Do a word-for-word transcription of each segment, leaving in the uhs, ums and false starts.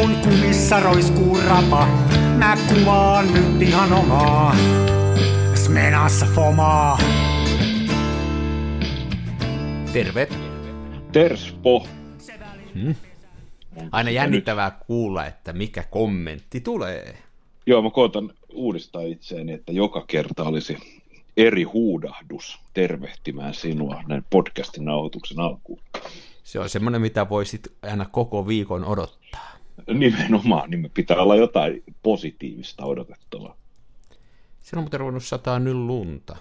kun kumissa roiskuu rapa. Mä kuvaan nyt ihan omaa, smenassa fomaa. Terve. Terspo. Hmm. Aina jännittävää kuulla, että mikä kommentti tulee. Joo, mä koitan uudistaa itseäni, että joka kerta olisi eri huudahdus tervehtimään sinua näin podcastin nauhoituksen alkuun. Se on semmoinen, mitä voisit aina koko viikon odottaa. Nimenomaan, niin pitää olla jotain positiivista odotettavaa. Se on muuten ruvennut sataa nyt lunta.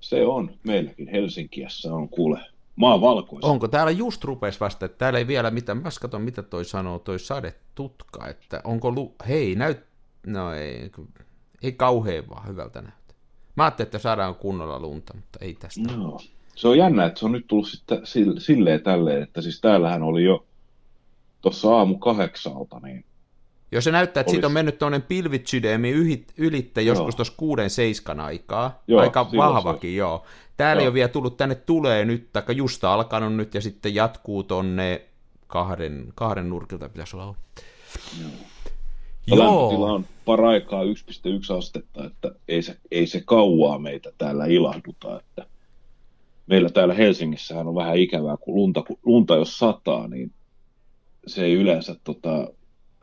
Se on. Meilläkin Helsingissä on kuule maa valkoista. Onko täällä just rupes vasta, että täällä ei vielä mitään. Mä katson, mitä toi sanoo, toi sadetutka, että onko lu... Hei, näyt... No ei, ei kauhean vaan hyvältä näytä. Mä ajattelin, että saadaan kunnolla lunta, mutta ei tästä. No, se on jännä, että se on nyt tullut sitten silleen tälleen, että siis täällähän oli jo tuossa aamu kahdeksalta, niin... Joo, se näyttää, että olis... siitä on mennyt tuollainen pilvisydeemi ylitte joskus tuossa kuuden seiskan aikaa. Joo, aika vahvakin, se... joo. Täällä joo. Ei ole vielä tullut, tänne tulee nyt, taikka just alkanut nyt, ja sitten jatkuu tuonne kahden, kahden nurkilta pitäisi olla. Joo. Joo. Lämpötila on paraikaa yksi pilkku yksi astetta, että ei se, ei se kauaa meitä täällä ilahduta. Että meillä täällä Helsingissähän on vähän ikävää, kun lunta, kun lunta jos sataa, niin se ei yleensä... Tota,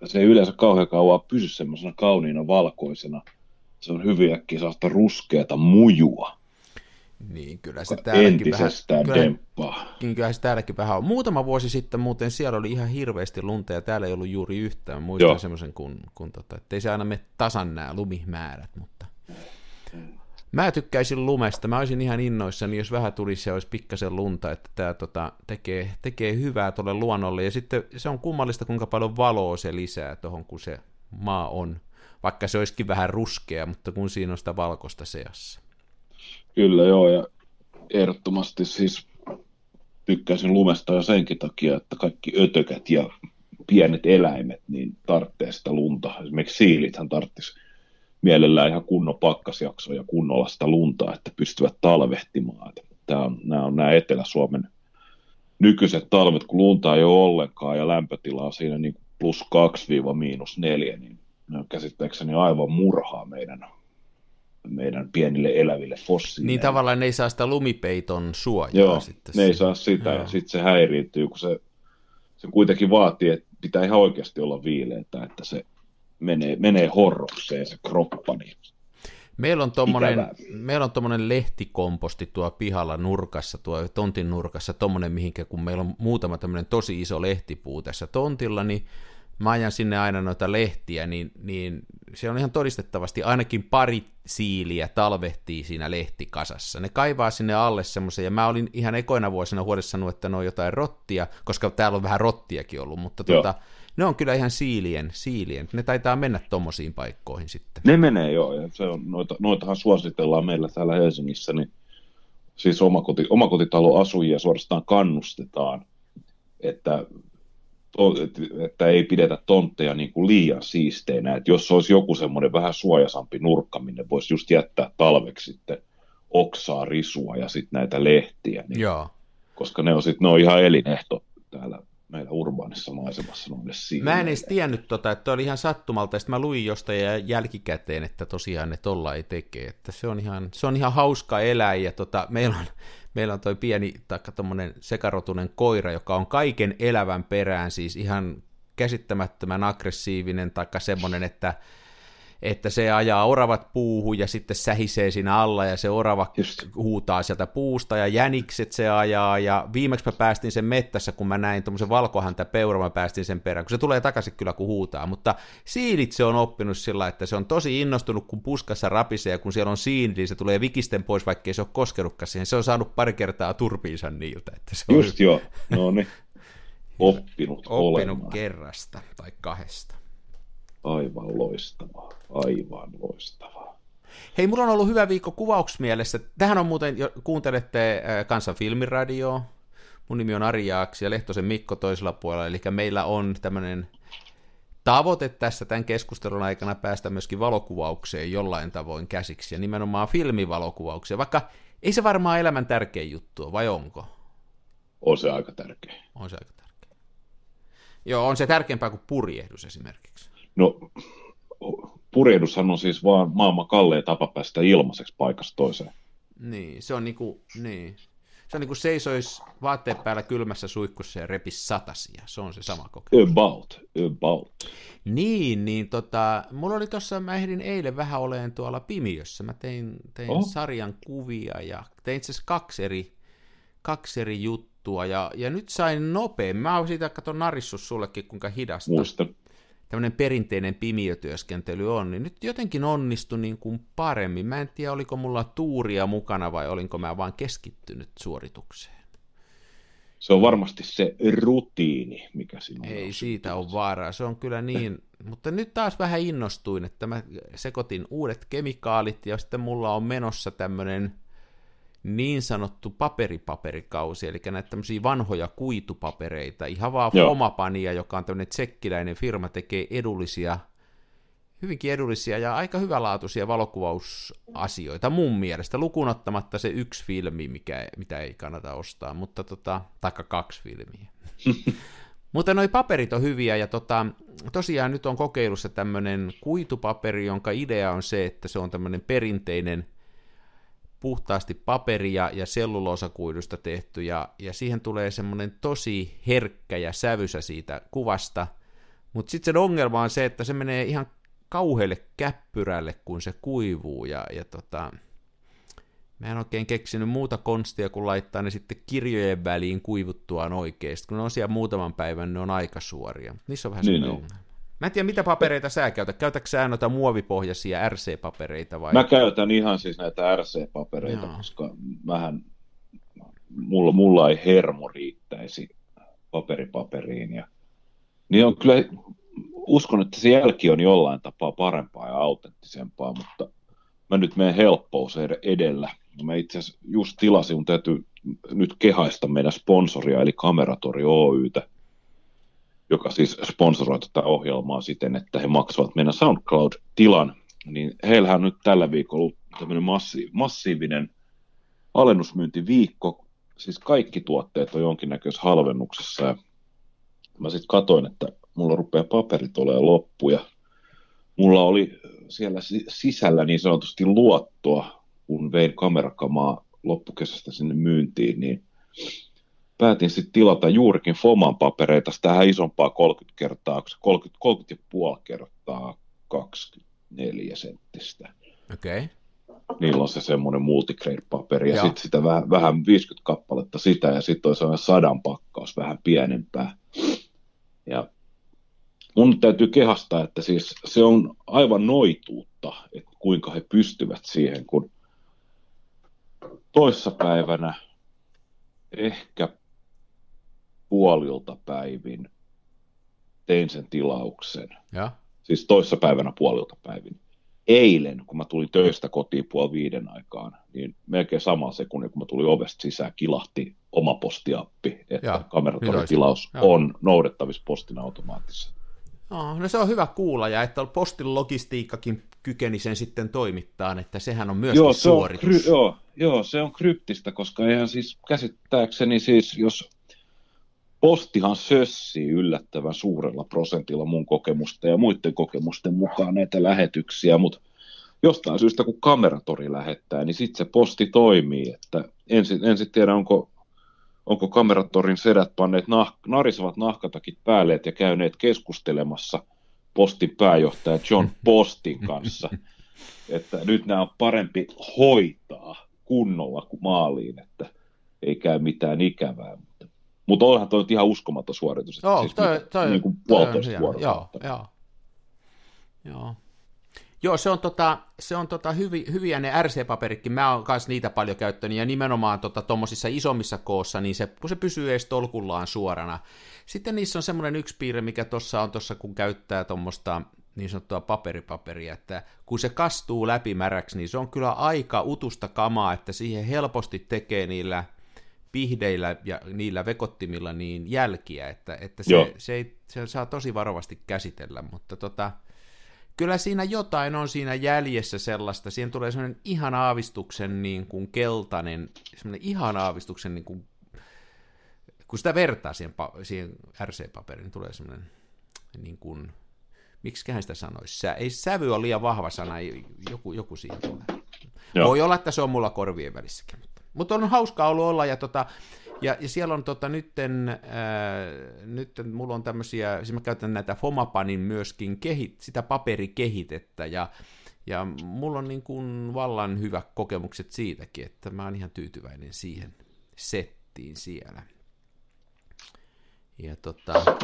se ei yleensä kauhean kauan pysy semmoisena kauniina valkoisena. Se on hyvin äkkiä saattaa ruskeata mujua. Niin, kyllä se täälläkin vähän demppaa. Niin, kyllä se täälläkin vähän on. Muutama vuosi sitten muuten siellä oli ihan hirveästi lunta ja täällä ei ollut juuri yhtään. Muistan joo. Semmoisen, kun, kun tota, ettei se aina mene tasan nämä lumimäärät, mutta... Mä tykkäisin lumesta, mä olisin ihan innoissani, jos vähän tulisi ja olisi pikkasen lunta, että tämä tota, tekee, tekee hyvää tuolle luonnolle, ja sitten se on kummallista, kuinka paljon valoa se lisää tuohon, kun se maa on, vaikka se olisikin vähän ruskea, mutta kun siinä on sitä valkoista seassa. Kyllä joo, ja ehdottomasti siis tykkäisin lumesta jo senkin takia, että kaikki ötökät ja pienet eläimet niin tarvitsee sitä lunta, esimerkiksi siilithän tarvitsisi mielellään ihan kunnon pakkasjaksoja, kunnolla sitä luntaa, että pystyvät talvehtimaan. Tämä on, nämä on nämä Etelä-Suomen nykyiset talvet, kun lunta ei ole ollenkaan ja lämpötilaa siinä niin plus kaksi miinus neljä, niin ne on käsittääkseni aivan murhaa meidän, meidän pienille eläville fossiileille. Niin tavallaan ne ei saa sitä lumipeiton suojaa. Joo, sitten ne ei saa sitä joo. Ja sitten se häiriintyy, kun se, se kuitenkin vaatii, että pitää ihan oikeasti olla viileitä, että se Menee, menee horrokseen se kroppa. Niin meillä on tommonen, meillä on tommonen lehtikomposti tuo pihalla nurkassa, tuo tontin nurkassa, tommonen mihinkä, kun meillä on muutama tämmöinen tosi iso lehtipuu tässä tontilla, niin mä ajan sinne aina noita lehtiä, niin, niin se on ihan todistettavasti ainakin pari siiliä talvehtii siinä lehtikasassa. Ne kaivaa sinne alle semmoisen, ja mä olin ihan ekoina vuosina huolissani, että ne on jotain rottia, koska täällä on vähän rottiakin ollut, mutta tuota... Ne on kyllä ihan siilien, siilien. Ne taitaa mennä tommosiin paikkoihin sitten. Ne menee joo, ja se on, noita, noitahan suositellaan meillä täällä Helsingissä, niin siis omakoti, omakotitaloasujia suorastaan kannustetaan, että, että ei pidetä tontteja niin kuin liian siisteinä, että jos olisi joku semmoinen vähän suojasampi nurkka, minne voisi just jättää talveksi sitten oksaa, risua ja sitten näitä lehtiä, niin, joo. Koska ne on, sit, ne on ihan elinehto täällä meillä urbaanissa maisemassa noille siiville. Mä en edes tiennyt tota, että toi oli ihan sattumalta, ja sitten mä luin jostain jälkikäteen, että tosiaan ne tolla ei tekee, että se on ihan, se on ihan hauska elää, ja tota, meillä on, meillä on toi pieni, taikka tommonen sekarotunen koira, joka on kaiken elävän perään, siis ihan käsittämättömän aggressiivinen, taikka semmonen, että että se ajaa oravat puuhun ja sitten sähisee siinä alla ja se orava just huutaa sieltä puusta ja jänikset se ajaa ja viimeksi mä päästin sen mettässä, kun mä näin tuommoisen valkohäntäpeuran, mä päästin sen perään, kun se tulee takaisin kyllä, kun huutaa, mutta siilit se on oppinut sillä, että se on tosi innostunut, kun puskassa rapisee ja kun siellä on siili, niin se tulee vikisten pois, vaikkei se ole koskenutkaan siihen, se on saanut pari kertaa turpiinsa niiltä. Että se just on... joo, no niin, oppinut olemaan. Oppinut kerrasta tai kahdesta. Aivan loistavaa, aivan loistavaa. Hei, mulla on ollut hyvä viikko kuvauksmielessä. Tähän on muuten, kuuntelette Kansan filmiradioa. Mun nimi on Ari Aaksi ja Lehtosen Mikko toisella puolella. Eli meillä on tämmöinen tavoite tässä tämän keskustelun aikana päästä myöskin valokuvaukseen jollain tavoin käsiksi. Ja nimenomaan filmivalokuvaukseen, vaikka ei se varmaan elämän tärkeä juttu, vai onko? On se aika tärkeä. On se aika tärkeä. Joo, on se tärkeämpää kuin purjehdus esimerkiksi. No, purjehdushan on siis vaan maailman kallein tapa päästä ilmaiseksi paikasta toiseen. Niin, se on niinku, niin. Se on niinku seisois vaatteen päällä kylmässä suihkussa ja repis satasia. Se on se sama kokemus. About, about. Niin, niin tota, mulla oli tossa, mä ehdin eilen vähän oleen tuolla pimiössä. Mä tein, tein oh. sarjan kuvia ja tein itse asiassa kaksi eri, kaksi eri juttua. Ja, ja nyt sain nopein. Mä oon siitä katon narissut sullekin, kuinka hidasta. Muistan. Tämmöinen perinteinen pimiötyöskentely on, niin nyt jotenkin onnistui niin kuin paremmin. Mä en tiedä, oliko mulla tuuria mukana vai olinko mä vaan keskittynyt suoritukseen. Se on varmasti se rutiini, mikä sinulla on. Ei siitä ole vaaraa, se on kyllä niin. Mutta nyt taas vähän innostuin, että mä sekoitin uudet kemikaalit ja sitten mulla on menossa tämmöinen niin sanottu paperipaperikausi, eli näitä tämmöisiä vanhoja kuitupapereita, ihan vaan Fomapania, joka on tämmöinen tsekkiläinen firma, tekee edullisia, hyvinkin edullisia ja aika hyvälaatuisia valokuvausasioita mun mielestä, lukuun ottamatta se yksi filmi, mikä, mitä ei kannata ostaa, mutta tota, taikka kaksi filmiä. Mutta noi paperit on hyviä, ja tota, tosiaan nyt on kokeilussa tämmöinen kuitupaperi, jonka idea on se, että se on tämmöinen perinteinen puhtaasti paperia ja selluloosakuidusta tehty, ja, ja siihen tulee semmoinen tosi herkkä ja sävysä siitä kuvasta, mutta sitten sen ongelma on se, että se menee ihan kauhealle käppyrälle, kun se kuivuu, ja, ja tota, mä en oikein keksinyt muuta konstia, kun laittaa ne sitten kirjojen väliin kuivuttuaan oikeasti, kun ne on siellä muutaman päivän, ne on aika suoria, mutta niissä on vähän niin semmoinen ongelma. Mä en tiedä, mitä papereita sä käytät. Käytätkö sä noita muovipohjaisia R C-papereita? Vai? Mä käytän ihan siis näitä R C-papereita, Joo. koska mähän, mulla, mulla ei hermo riittäisi paperipaperiin. Ja, niin on kyllä, uskon, että se jälki on jollain tapaa parempaa ja autenttisempaa, mutta mä nyt menen helppous edellä. Mä itse asiassa just tilasin, mun täytyy nyt kehaista meidän sponsoria, eli Kameratori Oytä, joka siis sponsoroi tätä ohjelmaa siten, että he maksavat meidän SoundCloud-tilan, niin heillähän on nyt tällä viikolla ollut tämmöinen massi- massiivinen alennusmyyntiviikko, siis kaikki tuotteet on jonkinnäköisessä halvennuksessa, ja mä sitten katoin, että mulla rupeaa paperit olemaan loppu, ja mulla oli siellä sisällä niin sanotusti luottoa, kun vein kamerakamaa loppukesästä sinne myyntiin, niin päätin sitten tilata juurikin Foman papereita, tähän isompaa kolmekymmentä kertaa kaksikymmentä, kolmekymmentä pilkku viisi kertaa kaksikymmentäneljä senttistä. Okei. Okay. Niillä on se semmoinen multigrade-paperi, ja sitten sitä vähän, vähän viisikymmentä kappaletta sitä, ja sitten on sellainen sadan pakkaus vähän pienempää. Ja mun täytyy kehastaa, että siis se on aivan noituutta, että kuinka he pystyvät siihen, kun toissapäivänä ehkä puolilta päivin tein sen tilauksen, ja? siis toissapäivänä puolilta päivin. Eilen, kun mä tulin töistä kotiin puoli viiden aikaan, niin melkein saman sekunnin, kun mä tulin ovesta sisään, kilahti oma postiappi, että ja, kameratoritilaus ja. on noudettavissa postina automaattisesti. No, no se on hyvä kuulla, ja että postin logistiikkakin kykeni sen sitten toimittaan, että sehän on myöskin joo, se on suoritus. Kry, joo, joo, se on kryptistä, koska eihän siis käsittääkseni siis, jos postihan sössii yllättävän suurella prosentilla mun kokemusta ja muiden kokemusten mukaan näitä lähetyksiä, mutta jostain syystä kun Kameratori lähettää, niin sitten se posti toimii, että en sitten tiedä onko... Onko Kameratorin sedät panneet nah- narisevat nahkatakit päälleet ja käyneet keskustelemassa postin pääjohtaja John Postin kanssa, että nyt nämä on parempi hoitaa kunnolla kuin maaliin, että ei käy mitään ikävää. Mutta onhan toi ihan uskomaton suoritus, että joo, siis toi, mit, toi, niin kuin puolitoista vuorokautta. Joo, joo. joo. Joo, se on, tota, se on tota hyvi, hyviä ne R C-paperikkin, mä oon kanssa niitä paljon käyttänyt, ja nimenomaan tuommoisissa tota, isommissa koossa, niin se, kun se pysyy edes tolkullaan suorana. Sitten niissä on semmoinen yksi piirre, mikä tuossa on tuossa, kun käyttää tuommoista niin sanottua paperipaperia, että kun se kastuu läpimäräksi, niin se on kyllä aika utusta kamaa, että siihen helposti tekee niillä pihdeillä ja niillä vekottimilla niin jälkiä, että, että se, se, ei, se saa tosi varovasti käsitellä, mutta tota... Kyllä siinä jotain on siinä jäljessä sellaista, siihen tulee semmoinen ihan aavistuksen niin kuin keltainen, semmoinen ihan aavistuksen, niin kuin, kun kun sitä vertaa siihen, siihen R C-paperiin, niin tulee semmoinen, niin kuin, miksiköhän sitä sanoisi, Sä, ei sävy ole liian vahva sana, joku, joku siihen tulee. Joo. Voi olla, että se on mulla korvien välissäkin, mutta, mutta on hauskaa ollut olla, ja, tota, ja, ja siellä on tota, nytten, äh, nytten, mulla on tämmöisiä, siis mä käytän näitä Fomapanin myöskin, kehit, sitä paperikehitettä, ja Ja mulla on niin kuin vallan hyvät kokemukset siitäkin, että mä oon ihan tyytyväinen siihen settiin siellä. Ja tota,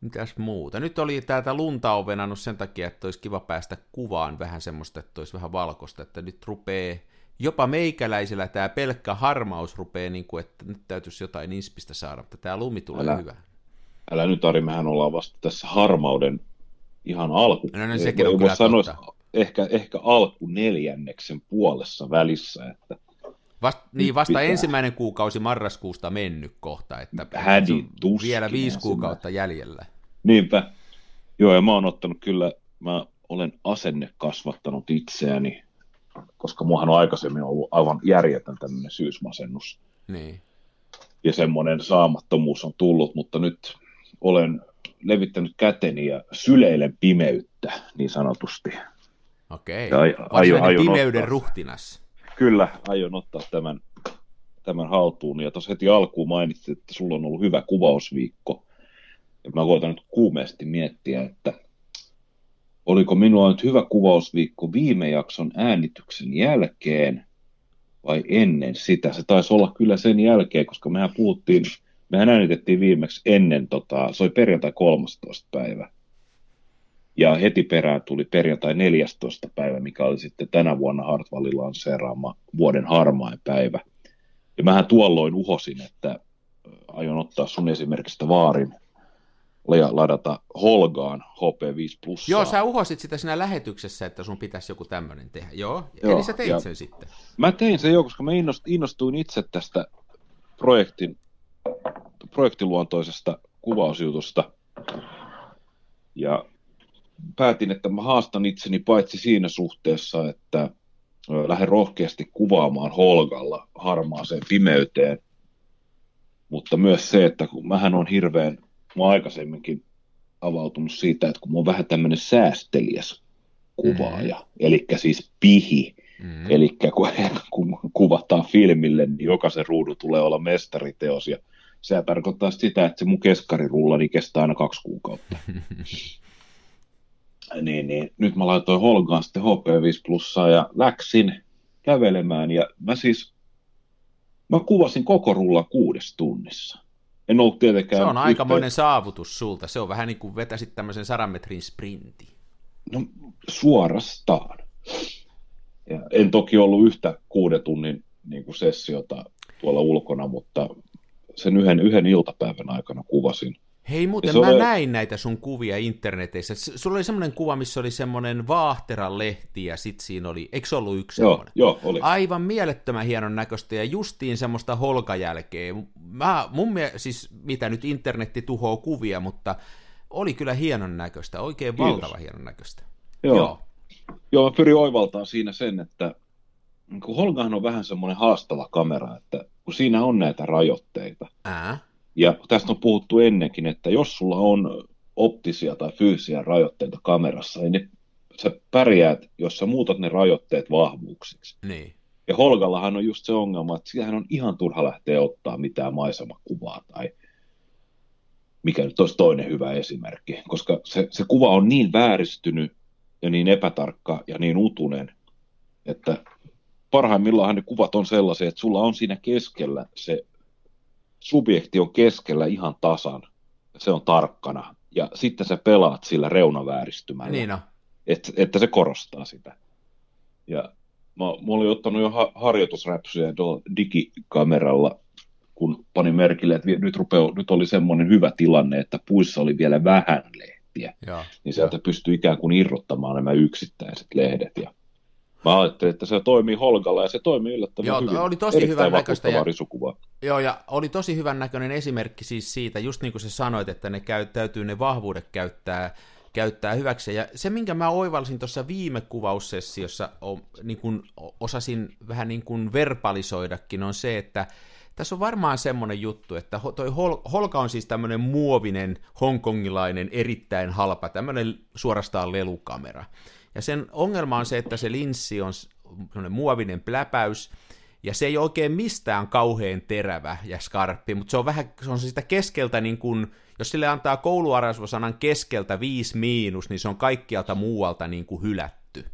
mitäs muuta? Nyt oli täältä lunta on venannut sen takia, että olisi kiva päästä kuvaan vähän semmoista, että olisi vähän valkoista, että nyt rupeaa, jopa meikäläisellä tämä pelkkä harmaus rupeaa, niin kuin, että nyt täytyisi jotain inspistä saada, mutta tämä lumi tulee älä, hyvä. Älä nyt, Ari, mehän ollaan vasta tässä harmauden ihan alku. No, no, sekin on kyllä sanois, ehkä, ehkä alku neljänneksen puolessa välissä. Että Vast, niin vasta pitää. Ensimmäinen kuukausi marraskuusta mennyt kohta, että vielä viisi kuukautta sinne jäljellä. Niinpä. Joo, ja mä oon ottanut kyllä, mä olen asenne kasvattanut itseäni, koska muahan on aikaisemmin ollut aivan järjetön tämmöinen syysmasennus. Niin. Ja semmoinen saamattomuus on tullut, mutta nyt olen levittänyt käteni ja syleilen pimeyttä, niin sanotusti. Okei, varsinainen pimeyden ruhtinas. Kyllä, aion ottaa tämän, tämän haltuun. Ja tuossa heti alkuun mainitsit, että sulla on ollut hyvä kuvausviikko. Ja mä koitan nyt kuumeesti miettiä, että oliko minulla nyt hyvä kuvausviikko viime jakson äänityksen jälkeen vai ennen sitä. Se taisi olla kyllä sen jälkeen, koska mehän puhuttiin Mehän äänitettiin viimeksi ennen, tota, se oli perjantai kolmastoista päivä, ja heti perään tuli perjantai neljästoista päivä, mikä oli sitten tänä vuonna Hartwallin lanseeraama vuoden harmain päivä. Ja mähän tuolloin uhosin, että aion ottaa sun esimerkistä vaarin ja ladata Holgaan H P viisi plus. Joo, sä uhosit sitä siinä lähetyksessä, että sun pitäisi joku tämmöinen tehdä. Joo, Joo eli sä teit ja sen sitten. Mä tein sen jo, koska mä innostuin itse tästä projektin, projektiluontoisesta kuvausjutusta, ja päätin, että mä haastan itseni paitsi siinä suhteessa, että lähden rohkeasti kuvaamaan Holgalla harmaaseen pimeyteen, mutta myös se, että kun mähän on hirveän, mä oon aikaisemminkin avautunut siitä, että kun mä oon vähän tämmöinen säästeliäs kuvaaja, mm. eli siis pihi, mm. eli kun, kun kuvataan filmille, niin jokaisen ruudun tulee olla mestariteos, ja se tarkoittaa sitä, että se mun keskarirullani kestää aina kaksi kuukautta. niin, niin. Nyt mä laitoin Holgaan sitten H P viisi plussaa ja läksin kävelemään. Ja mä siis, mä kuvasin koko rullan kuudessa tunnissa. En ollut tietenkään... Se on aikamoinen yhteen... saavutus sulta. Se on vähän niin kuin vetäsit tämmöisen sadan metrin sprintin. No suorastaan. Ja en toki ollut yhtä kuuden tunnin niin kuin sessiota tuolla ulkona, mutta... sen yhden, yhden iltapäivän aikana kuvasin. Hei, muuten mä oli... näin näitä sun kuvia internetissä. Sulla oli semmoinen kuva, missä oli semmoinen vaahteran lehti, ja sit siinä oli, eikö se ollut yksi joo, semmoinen? Joo, oli. Aivan mielettömän hienon näköistä, ja justiin semmoista holkajälkeä. Mä, mun mielestä, siis mitä nyt internetti tuhoaa kuvia, mutta oli kyllä hienon näköistä, oikein Kiitos. valtava hienon näköistä. Joo. Joo. Joo, mä pyrin oivaltaan siinä sen, että kun Holgahan on vähän semmoinen haastava kamera, että kun siinä on näitä rajoitteita. Ää? Ja tästä on puhuttu ennenkin, että jos sulla on optisia tai fyysisiä rajoitteita kamerassa, niin ne, sä pärjäät, jos sä muutat ne rajoitteet vahvuuksiksi. Niin. Ja Holgallahan on just se ongelma, että siitähän on ihan turha lähteä ottaa mitään maisemakuvaa tai mikä nyt olisi toinen hyvä esimerkki, koska se, se kuva on niin vääristynyt ja niin epätarkka ja niin utunen, että parhaimmillaanhan ne kuvat on sellaisia, että sulla on siinä keskellä, se subjekti on keskellä ihan tasan, se on tarkkana, ja sitten sä pelaat sillä reunavääristymällä, niin että, että se korostaa sitä. Ja mä, mä olin ottanut jo ha- harjoitusräpsyjä digikameralla, kun panin merkille, että nyt, rupeu, nyt oli semmoinen hyvä tilanne, että puissa oli vielä vähän lehtiä, ja, niin sieltä ja. pystyi ikään kuin irrottamaan nämä yksittäiset lehdet, ja mä ajattelin, että se toimii Holgalla, ja se toimii yllättävän Joo, hyvin. Oli tosi hyvän näköistä. Ja, joo, ja oli tosi hyvän näköinen esimerkki siis siitä, just niin kuin sä sanoit, että ne käy, täytyy ne vahvuudet käyttää, käyttää hyväksi. Ja se, minkä mä oivalsin tuossa viime kuvaussessiossa, on, niin kun osasin vähän niin kuin verbalisoidakin, on se, että Tässä on varmaan semmoinen juttu, että toi Hol- Holga on siis tämmöinen muovinen, hongkongilainen, erittäin halpa, tämmöinen suorastaan lelukamera. Ja sen ongelma on se, että se linssi on semmoinen muovinen pläpäys, ja se ei ole oikein mistään kauhean terävä ja skarppi, mutta se on vähän, se on sitä keskeltä niin kuin, jos sille antaa kouluarvosanan keskeltä viisi miinus, niin se on kaikkialta muualta niin kuin hylätty.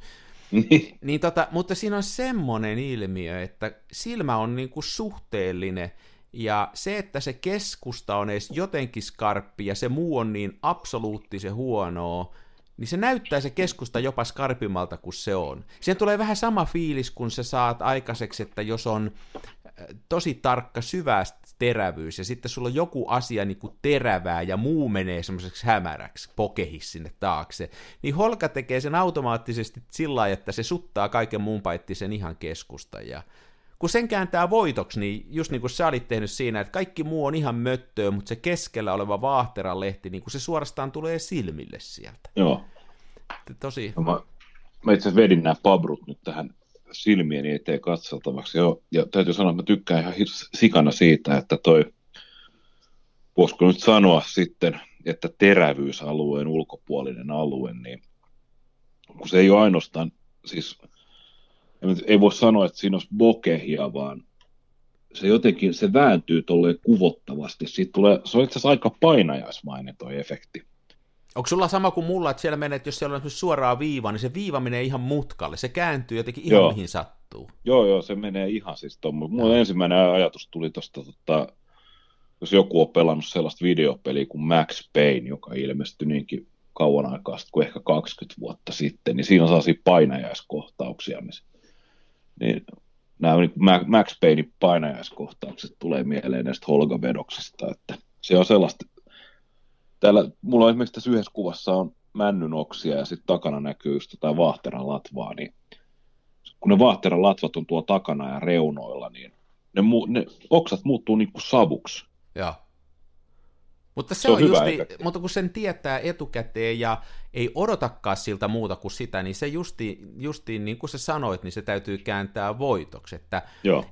Niin tota, mutta siinä on semmoinen ilmiö, että silmä on niin kuin suhteellinen, ja se, että se keskusta on edes jotenkin skarppi, ja se muu on niin absoluuttisen huonoa, niin se näyttää se keskusta jopa skarpimmalta kuin se on. Siihen tulee vähän sama fiilis, kun sä saat aikaiseksi, että jos on tosi tarkka syvä terävyys, ja sitten sulla on joku asia niin kuin terävää, ja muu menee semmoiseksi hämäräksi, pokehis sinne taakse, niin Holga tekee sen automaattisesti sillä lailla, että se suttaa kaiken muun paitsi sen ihan keskusta, ja kun sen kääntää voitoksi, niin just niin kuin sä olit tehnyt siinä, että kaikki muu on ihan möttöä, mutta se keskellä oleva vaahteran lehti, niin kun se suorastaan tulee silmille sieltä. Joo. Tosi. No mä, mä itse asiassa vedin nämä pabrut nyt tähän silmieni eteen katseltavaksi. Joo, ja täytyy sanoa, että mä tykkään ihan sikana siitä, että toi, voisiko nyt sanoa sitten, että terävyysalueen ulkopuolinen alue, niin kun se ei ole ainoastaan, siis ei voi sanoa, että siinä olisi bokehia, vaan se jotenkin, se vääntyy tolleen kuvottavasti. Siitä tulee, se on itse asiassa aika painajaismainen toi efekti. Onko sulla sama kuin mulla, että siellä menee, että jos siellä on suoraa viivaa, niin se viiva menee ihan mutkalle. Se kääntyy jotenkin ihan joo. Mihin sattuu. Joo, joo, se menee ihan siis tuommoinen. Mun no. ensimmäinen ajatus tuli tuosta, tota, jos joku on pelannut sellaista videopeliä kuin Max Payne, joka ilmestyi niinkin kauan aikaa sitten kuin ehkä kaksikymmentä vuotta sitten, niin siinä on sellaisia painajaiskohtauksia, missä niin nämä Max Paynein painajaiskohtaukset tulee mieleen näistä Holga-vedoksista, että se on sellaista, täällä, mulla on esimerkiksi tässä yhdessä kuvassa on männynoksia ja sitten takana näkyy just jotain vaahteran latvaa, niin kun ne vaahteran latvat on tuo takana ja reunoilla, niin ne, mu- ne oksat muuttuu niin kuin savuksi. Joo. Mutta se, se on, on just niin, mutta kun sen tietää etukäteen ja ei odotakaan siltä muuta kuin sitä, niin se justiin, justiin niin kuin sä sanoit, niin se täytyy kääntää voitoksi. Että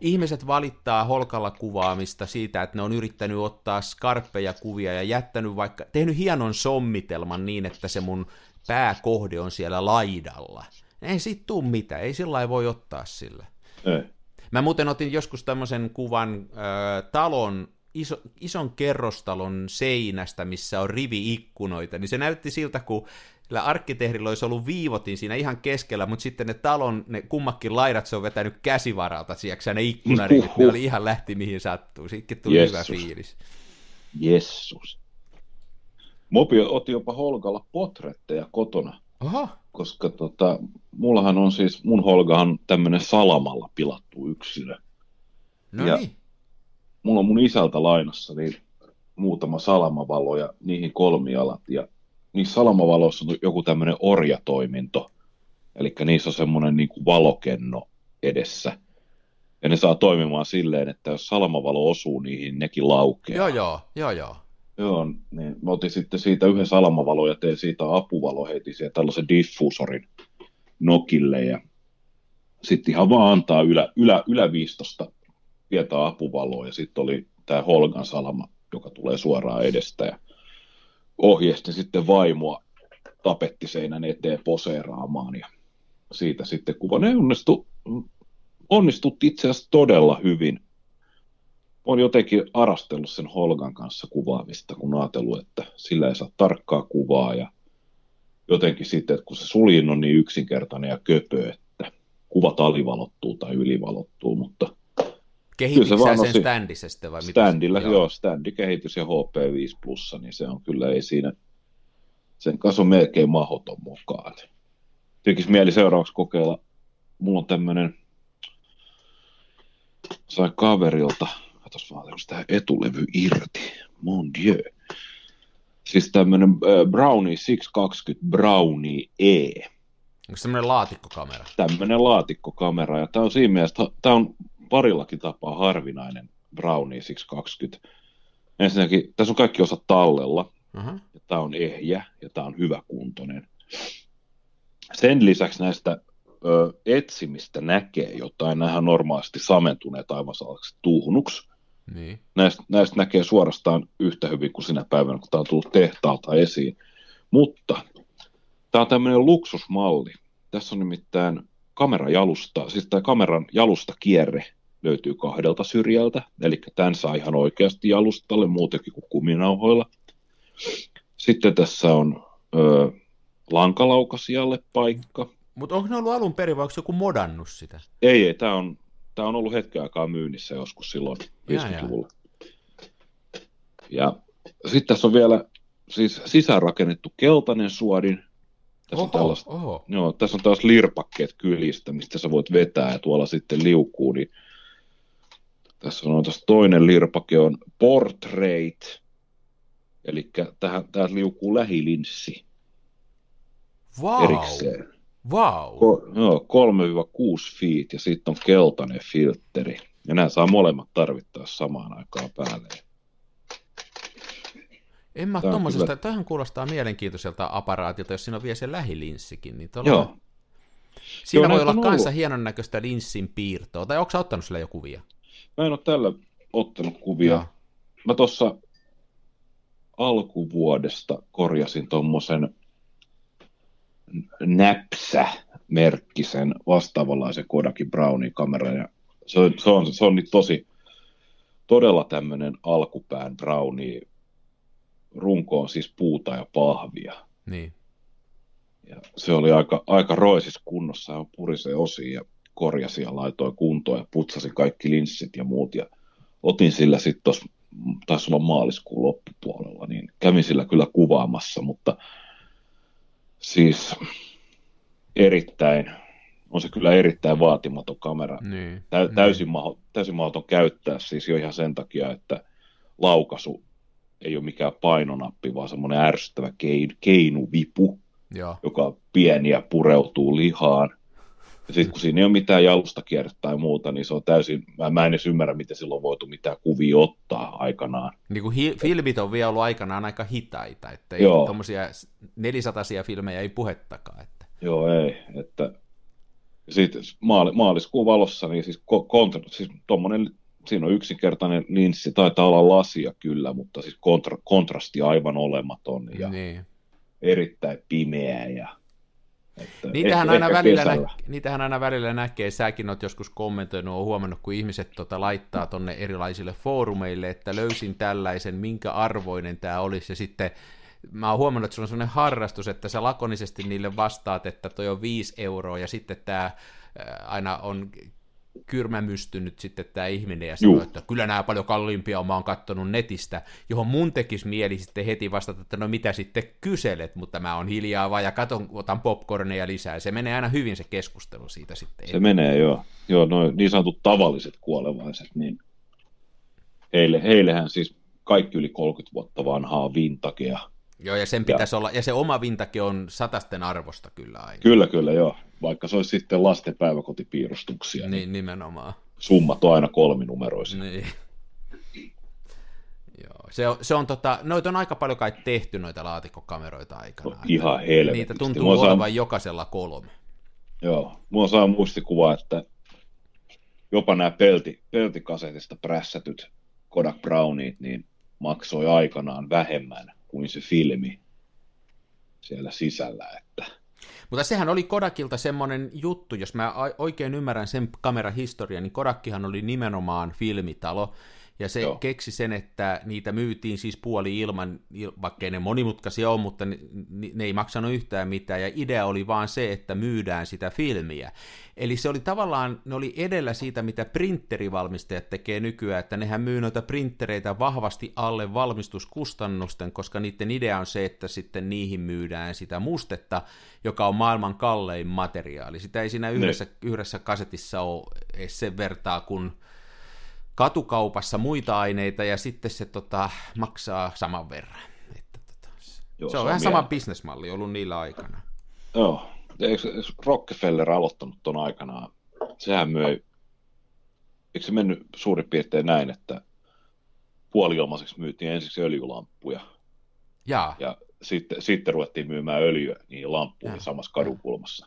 ihmiset valittaa Holgalla kuvaamista siitä, että ne on yrittänyt ottaa skarppeja kuvia ja jättänyt vaikka, tehnyt hienon sommitelman niin, että se mun pääkohde on siellä laidalla. Ei siitä tule mitään, ei sillä lailla voi ottaa sillä. Ei. Mä muuten otin joskus tämmöisen kuvan äh, talon, Iso, ison kerrostalon seinästä, missä on rivi-ikkunoita, niin se näytti siltä, kun arkkitehdillä olisi ollut viivotin siinä ihan keskellä, mutta sitten ne talon, ne kummatkin laidat, se on vetänyt käsivaralta sijakseen, ne ikkunarivit, ne oli ihan lähti mihin sattuu, sittenkin tuli Jessus. Hyvä fiilis. Jessus. Mopi otti jopa Holgalla potretteja kotona, Oho. koska tota, mullahan on siis, mun Holgahan on tämmöinen salamalla pilattu yksilö. No ja niin. Mulla on mun isältä lainassa niin muutama salamavalo ja niihin kolmialat. Ja niissä salamavaloissa on joku tämmöinen orjatoiminto. Eli niissä on semmoinen niin kuin valokenno edessä. Ja ne saa toimimaan silleen, että jos salamavalo osuu niihin, nekin laukeaa. Joo, joo, joo, joo. Joo, niin mä otin sitten siitä yhden salamavalon ja tein siitä apuvalo heti siihen tällaisen diffusorin nokille. Ja sitten ihan vaan antaa ylä, ylä, yläviistosta. Tietää apuvaloa, ja sitten oli tämä Holgan salama, joka tulee suoraan edestä, ja ohjesti sitten vaimoa tapettiseinän eteen poseeraamaan, ja siitä sitten kuva. Ne onnistu, onnistut itse asiassa todella hyvin. Olen jotenkin arastellut sen Holgan kanssa kuvaamista, kun ajatellut, että sillä ei saa tarkkaa kuvaa, ja jotenkin sitten, että kun se suljin on niin yksinkertainen ja köpö, että kuvat alivalottuu tai ylivalottuu, mutta kehityksä se sen standissa sitten vai mitä? Standilla, joo, joo standikehitys ja H P viisi plus, niin se on kyllä, ei siinä, sen kanssa on melkein mahdoton mukaan. Tekisi mieli seuraavaksi kokeilla, mulla on tämmönen, sain kaverilta, katos vaan, onko tämä etulevy irti, mon dieu. Siis tämmönen äh, Brownie kuusi kaksikymmentä Brownie E. Onko tämmönen laatikkokamera? Tämmönen laatikkokamera, ja tää on siinä mielessä, tää on parillakin tapaa harvinainen Brownie kuusi kaksikymmentä. Ensinnäkin, tässä on kaikki osat tallella. Uh-huh. Tämä on ehjä ja tämä on hyväkuntoinen. Sen lisäksi näistä ö, etsimistä näkee jotain. Nämähän normaalisti samentuneet aivan sellaiseksi tuhnuksi. Niin. Näistä, näistä näkee suorastaan yhtä hyvin kuin sinä päivänä, kun tämä on tullut tehtaalta esiin. Mutta tämä on tämmöinen luksusmalli. Tässä on nimittäin kamerajalusta, siis tämä kameran jalustakierre löytyy kahdelta syrjältä, eli tämän saa ihan oikeasti jalustalle, muutenkin kuin kuminauhoilla. Sitten tässä on öö, lankalaukasijalle paikka. Mutta onko ne ollut alun perin, vai onko joku modannut sitä? Ei, ei, tämä on, tämä on ollut hetken aikaa myynnissä joskus silloin viisikymmentäluvulla. Ja sitten tässä on vielä siis sisäänrakennettu keltainen suodin. Tässä, oho, on tällais, joo, tässä on taas lirpakkeet kylistä, mistä sä voit vetää ja tuolla sitten liukuu. Niin tässä on tässä toinen lirpake on portrait, eli tähän liukuu lähilinssi. Vau! Wow. Vau! Wow. kolmesta kuuteen feet ja sitten on keltainen filtteri. Ja nämä saa molemmat tarvittaessa samaan aikaan päälle. En mä tuommoisesta, kyllä... tämähän kuulostaa mielenkiintoiselta aparaatilta, jos siinä on vielä se lähilinssikin. Niin tuolla... Joo. Siinä Joo, voi olla kanssa hienon näköistä linssin piirtoa. Tai onko sä ottanut sillä jo kuvia? Mä en ole tällä ottanut kuvia. Joo. Mä tuossa alkuvuodesta korjasin tuommoisen näpsä-merkkisen vastaavanlaisen Kodakin Brownin kameran. Ja se on, se on, se on niin tosi, todella tämmöinen alkupään Brownie. Runko on siis puuta ja pahvia. Niin. Ja se oli aika, aika roisis kunnossa, ja purisee osiin ja korjasi ja laitoin kuntoon ja putsasi kaikki linssit ja muut. Ja otin sillä sitten tuossa, taisi olla maaliskuun loppupuolella, niin kävin sillä kyllä kuvaamassa, mutta siis erittäin, on se kyllä erittäin vaatimaton kamera. Niin. Tä, täysin, niin. Maho, täysin mahdoton käyttää siis jo ihan sen takia, että laukaisu ei ole mikään painonappi, vaan semmoinen ärsyttävä keinuvipu, ja. Joka on pieni ja pureutuu lihaan. Ja sitten kun siinä ei ole mitään jalustakierrettä tai muuta, niin se on täysin, mä en edes ymmärrä, miten silloin on voitu mitään kuvia ottaa aikanaan. Niin kuin hi- filmit on vielä ollut aikanaan aika hitaita, että ei tommosia nelisataisia filmejä ei puhettakaan. Että. Joo, ei. Että... Sitten maali- maaliskuun valossa, niin siis, kontra- siis tommoinen... Siinä on yksinkertainen linssi, taitaa olla lasia kyllä, mutta siis kontra, kontrasti aivan olematon ja niin. Erittäin pimeä. Ja, että niitähän, aina välillä nä, niitähän aina välillä näkee, säkin olet joskus kommentoinut, olet huomannut, kun ihmiset tota laittaa tuonne erilaisille foorumeille, että löysin tällaisen, minkä arvoinen tämä olisi, ja sitten mä oon huomannut, että sulla on sellainen harrastus, että sä lakonisesti niille vastaat, että toi on viisi euroa, ja sitten tämä aina on... kyrmämystynyt sitten tämä ihminen ja sanoi, että kyllä nämä paljon kalliimpia on, mä oon kattonut netistä, johon mun tekisi mieli sitten heti vastata, että no mitä sitten kyselet, mutta mä oon hiljaa vaan ja katon, otan popcorneja lisää. Se menee aina hyvin se keskustelu siitä sitten. Se eteen. Menee, joo. Joo, no niin sanotut tavalliset kuolevaiset, niin heille, heillehän siis kaikki yli kolmekymmentä vuotta vanhaa vintagea. Joo, ja sen pitäisi ja. olla, ja se oma vintake on satasten arvosta kyllä aina. Kyllä, kyllä, joo. Vaikka se olisi sitten lasten päiväkotipiirustuksia. Niin, nimenomaan. Summat on aina kolminumeroisia. Niin. Joo, se on, se on tota, noita on aika paljon kai tehty noita laatikkokameroita aikanaan. No, ihan helvetti. Niitä tuntuu mua olevan saa... jokaisella kolme. Joo, mua saa muistikuvaa, että jopa nämä pelti, peltikasetista prässätyt Kodak Browniet niin maksoi aikanaan vähemmän kuin se filmi siellä sisällä, että... Mutta sehän oli Kodakilta semmoinen juttu, jos mä oikein ymmärrän sen kamerahistorian, niin Kodakkihan oli nimenomaan filmitalo, ja se Joo. keksi sen, että niitä myytiin siis puoli ilman, vaikkei ne monimutkaisia ole, mutta ne, ne ei maksanut yhtään mitään, ja idea oli vaan se, että myydään sitä filmiä. Eli se oli tavallaan, ne oli edellä siitä, mitä printerivalmistajat tekee nykyään, että nehän myy noita printtereitä vahvasti alle valmistuskustannusten, koska niiden idea on se, että sitten niihin myydään sitä mustetta, joka on maailman kallein materiaali. Sitä ei siinä yhdessä, yhdessä kasetissa ole edes sen vertaa, kun katukaupassa muita aineita, ja sitten se tota, maksaa saman verran. Että, tota, Joo, se on vähän sama bisnesmalli ollut niillä aikana. Joo, eikö, eikö Rockefeller aloittanut tuon aikanaan? Sehän myöi, eikö se mennyt suurin piirtein näin, että puoli-ilmaiseksi myytiin ensiksi öljylamppuja, Jaa. ja sitten, sitten ruvettiin myymään öljyä niin lamppuihin samassa kadunkulmassa.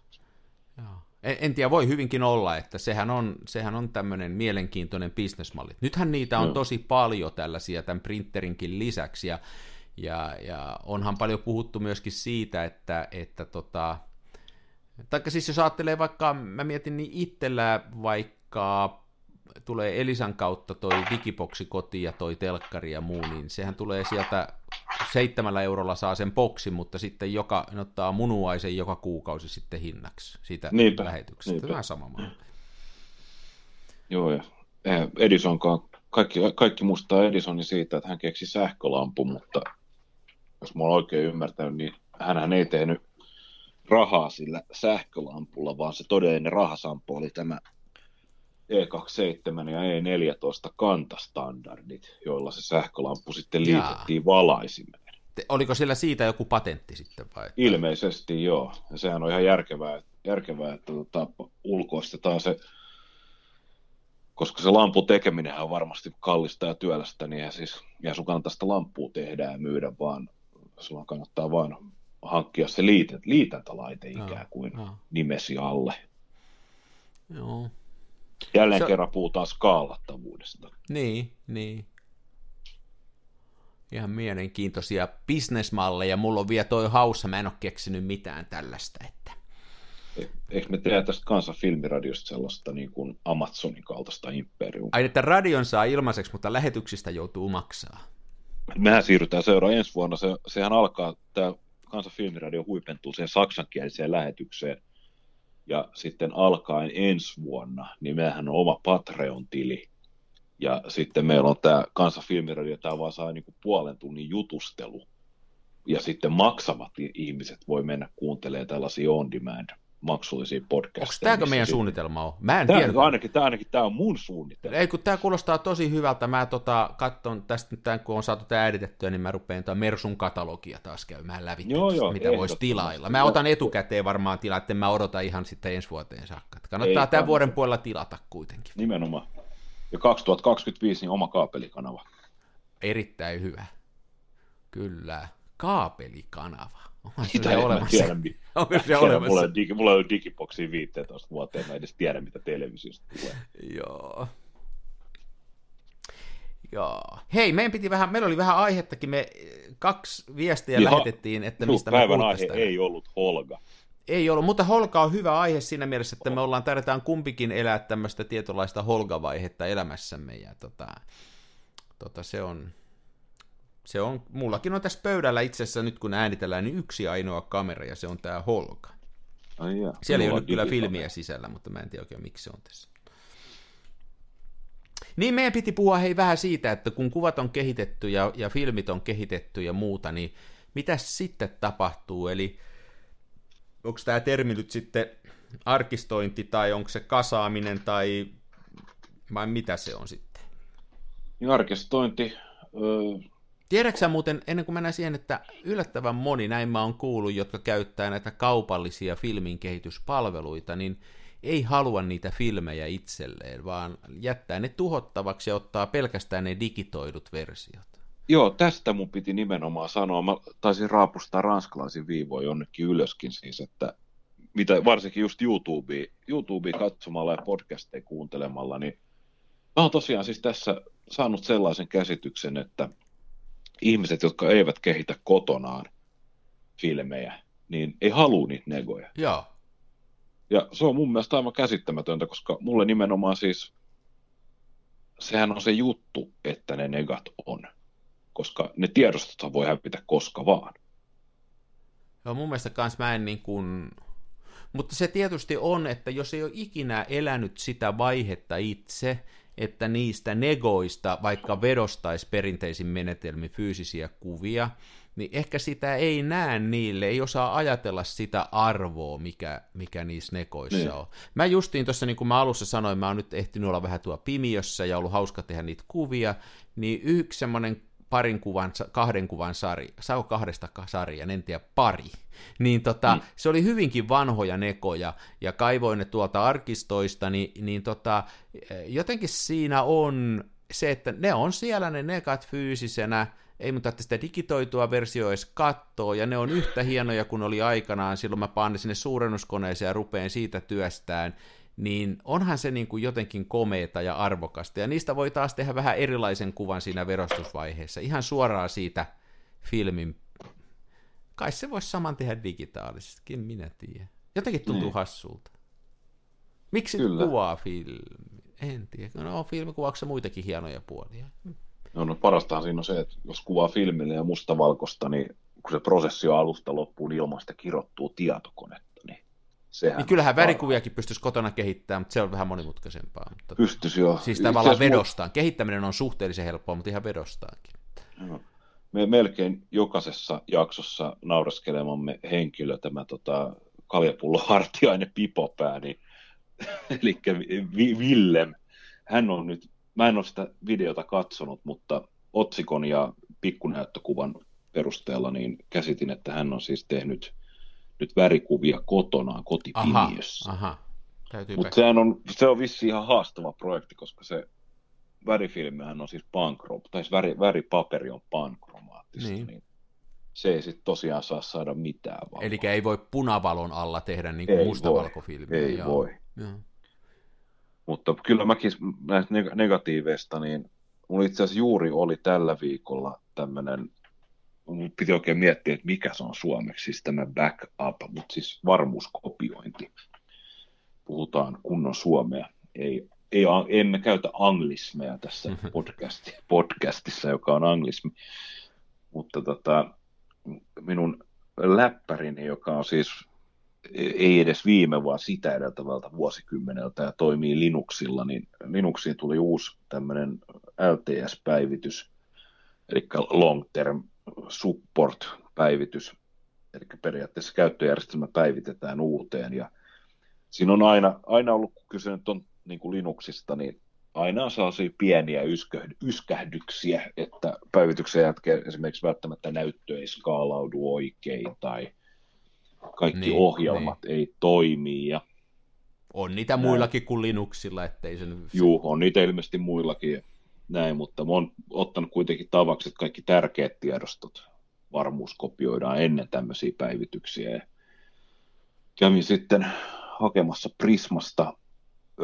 Jaa. En, en tiedä, voi hyvinkin olla, että sehän on, sehän on tämmöinen mielenkiintoinen bisnesmalli. Nythän niitä on tosi paljon tällaisia tämän printerinkin lisäksi, ja, ja, ja onhan paljon puhuttu myöskin siitä, että, että tota, taikka siis jos ajattelee vaikka, mä mietin niin itsellä vaikka, tulee Elisan kautta toi digiboksi kotiin ja toi telkkari ja muu, niin sehän tulee sieltä seitsemällä eurolla saa sen boksin, mutta sitten joka, ne ottaa munuaisen joka kuukausi sitten hinnaksi siitä niinpä, lähetyksestä. Niinpä. Tämä sama maa. Joo, ja Edisonkaan, kaikki, kaikki muistaa Edisonin siitä, että hän keksi sähkölampun, mutta jos mä oon oikein ymmärtänyt, niin hänhän ei tehnyt rahaa sillä sähkölampulla, vaan se todellinen rahasampo oli tämä E kaksikymmentäseitsemän ja E neljätoista kantastandardit, joilla se sähkölamppu sitten liitettiin valaisimeen. Oliko siellä siitä joku patentti sitten vai? Ilmeisesti joo. Ja sehän on ihan järkevää, järkevää että tuota, ulkoistetaan se, koska se lampun tekeminen on varmasti kallista ja työlästä, niin siis, ja sun kantaista lamppua tehdään ja myydä, vaan silloin kannattaa vaan hankkia se liitet, liitäntälaite no, ikään kuin no. nimesi alle. Joo. Jälleen se... kerran puhutaan skaalattavuudesta. Niin, niin. Ihan mielenkiintoisia bisnesmalleja. Mulla on vielä toi haussa, mä en ole keksinyt mitään tällaista. Että... E- eikö me tehdä tästä Kansan filmiradiosta sellaista niin kuin Amazonin kaltaista imperiumia? Ai, että radion saa ilmaiseksi, mutta lähetyksistä joutuu maksaa. Mehän siirrytään seuraavan ensi vuonna. Se, sehän alkaa, tämä Kansan filmiradio huipentuu siihen saksankieliseen lähetykseen. Ja sitten alkaen ensi vuonna, niin meillähän on oma Patreon-tili. Ja sitten meillä on tämä Kansan filmiradio, tämä vaan saa niinku puolen tunnin jutustelu. Ja sitten maksavat ihmiset voi mennä kuuntelemaan tällaisia on-demand maksullisia podcasteja. Onko tämäkö meidän suunnitelma on? Mä en tämä, tiedä. Ainakin tämä ainakin, on mun suunnitelma. Ei, kun tämä kuulostaa tosi hyvältä. Mä tota, katson tästä nyt, kun on saatu tämä äänitettyä, niin mä rupean tämän Mersun katalogia taas käymään lävittä, joo, joo, mitä voisi tilailla. Mä otan etukäteen varmaan tilaa, että mä odotan ihan sitten ensi vuoteen saakka. Kannattaa ei, tämän kannattaa. Vuoden puolella tilata kuitenkin. Nimenomaan. Ja kaksituhattakaksikymmentäviisi niin oma kaapelikanava. Erittäin hyvä. Kyllä. Kaapelikanava. Onko sitä en olemassa? Tiedä, onko se tiedä, olemassa? Mulla, digi, mulla on digiboksiin viisitoista vuoteen, mä en edes tiedä, mitä televisiosta tulee. Joo. Joo. Hei, meidän piti vähän, meillä oli vähän aihettakin, me kaksi viestiä Jaha. lähetettiin, että mistä me puhutaan. Päivän aihe ei ollut Holga. Ei ollut, mutta Holga on hyvä aihe siinä mielessä, että me ollaan, tarvitaan kumpikin elää tämmöistä tietynlaista Holga-vaihetta elämässämme, ja tota, tota se on... Se on, mullakin on tässä pöydällä itse asiassa nyt kun äänitellään, niin yksi ainoa kamera, ja se on tämä Holga. Ai jaa, siellä ei ole kyllä filmiä sisällä, mutta mä en tiedä oikein miksi se on tässä. Niin meidän piti puhua hei vähän siitä, että kun kuvat on kehitetty ja, ja filmit on kehitetty ja muuta, niin mitä sitten tapahtuu? Eli onko tämä termi nyt sitten arkistointi tai onko se kasaaminen tai vai mitä se on sitten? Niin arkistointi... Öö... Tiedätkö sä muuten, ennen kuin mennään siihen, että yllättävän moni, näin mä oon kuullut, jotka käyttää näitä kaupallisia filmin kehityspalveluita, niin ei halua niitä filmejä itselleen, vaan jättää ne tuhottavaksi ja ottaa pelkästään ne digitoidut versiot. Joo, tästä mun piti nimenomaan sanoa. Mä taisin raapustaa ranskalaisen viivoin jonnekin ylöskin siis, että mitä, varsinkin just YouTubea, YouTubea katsomalla ja podcasteja kuuntelemalla, niin mä oon tosiaan siis tässä saanut sellaisen käsityksen, että ihmiset, jotka eivät kehitä kotonaan filmejä, niin ei halua niitä negoja. Joo. Ja se on mun mielestä aivan käsittämätöntä, koska mulle nimenomaan siis, sehän on se juttu, että ne negat on. Koska ne tiedostot voi hävitä koska vaan. Joo, mun mielestä kans mä en niin kuin... Mutta se tietysti on, että jos ei ole ikinä elänyt sitä vaihetta itse, että niistä negoista, vaikka vedostaisi perinteisin menetelmin fyysisiä kuvia, niin ehkä sitä ei näe niille, ei osaa ajatella sitä arvoa, mikä, mikä niissä negoissa niin on. Mä justiin tuossa, niin kuin mä alussa sanoin, mä oon nyt ehtinyt olla vähän tuolla pimiössä ja ollut hauska tehdä niitä kuvia, niin yksi semmoinen parin kuvan, kahden kuvan sarja, saako kahdesta sarjan, en tiedä, pari, niin tota, mm. se oli hyvinkin vanhoja nekoja, ja kaivoin ne tuolta arkistoista, niin, niin tota, jotenkin siinä on se, että ne on siellä ne nekat fyysisenä, ei mun tarvitse sitä digitoitua versioa edes katsoa, ja ne on yhtä hienoja kuin oli aikanaan, silloin mä paan sinne suurennuskoneeseen ja rupean siitä työstään, niin onhan se niin kuin jotenkin komeeta ja arvokasta, ja niistä voi taas tehdä vähän erilaisen kuvan siinä verostusvaiheessa, ihan suoraan siitä filmin. Kai se voisi saman tehdä digitaalisestikin, minä tiedän. Jotenkin tuntuu niin hassulta. Miksi kuvaa filmi? En tiedä. No filmikuvauksessa muitakin hienoja puolia. No, no parastahan siinä on se, että jos kuvaa filmille ja mustavalkosta, niin kun se prosessi on alusta loppuun ilman sitä kirottua tietokonetta, niin sehän... Niin kyllähän värikuviakin pystyisi kotona kehittämään, mutta se on vähän monimutkaisempaa. Mutta... Pystyisi jo. Siis tavallaan vedostaan. Mu- Kehittäminen on suhteellisen helppoa, mutta ihan vedostaankin. No. Me melkein jokaisessa jaksossa nauraskelevamme henkilö tämä tota, kaljapullohartiainen pipopää, niin, eli Villem, hän on nyt, mä en ole sitä videota katsonut, mutta otsikon ja pikkunäyttökuvan perusteella niin käsitin, että hän on siis tehnyt nyt värikuvia kotonaan kotipimiössä. Aha, aha. Mutta sehän on, se on vissi ihan haastava projekti, koska se värifilmihän on siis pankro, tai siis väri, väripaperi on pankromaattista, niin, niin se ei sitten tosiaan saa saada mitään valoa. Eli ei voi punavalon alla tehdä niin kuin mustavalkofilmiä. Ei ja... voi. Ja. Mutta kyllä mäkin näistä negatiiveista, niin mun itse asiassa juuri oli tällä viikolla tämmöinen, mun piti oikein miettiä, että mikä se on suomeksi, siis tämä backup, mutta siis varmuuskopiointi. Puhutaan kunnon suomea, ei Ei, emme käytä anglismeja tässä podcasti, podcastissa, joka on anglismi, mutta tota, minun läppärini, joka on siis ei edes viime, vaan sitä edeltävältä vuosikymmeneltä ja toimii Linuxilla, niin Linuxiin tuli uusi tämmöinen L T S-päivitys, eli Long Term Support-päivitys, eli periaatteessa käyttöjärjestelmä päivitetään uuteen, ja siinä on aina, aina ollut, kun kyse nyt on niin kuin Linuxista, niin aina on sellaisia pieniä yskähdyksiä, että päivityksen jälkeen esimerkiksi välttämättä näyttö ei skaalaudu oikein, tai kaikki niin, ohjelmat niin ei toimi. Ja... On niitä muillakin kuin Linuxilla, ettei sen... Juu, on niitä ilmeisesti muillakin, näin, mutta mä oon ottanut kuitenkin tavaksi, että kaikki tärkeät tiedostot varmuuskopioidaan ennen tämmöisiä päivityksiä. Kävin sitten hakemassa Prismasta.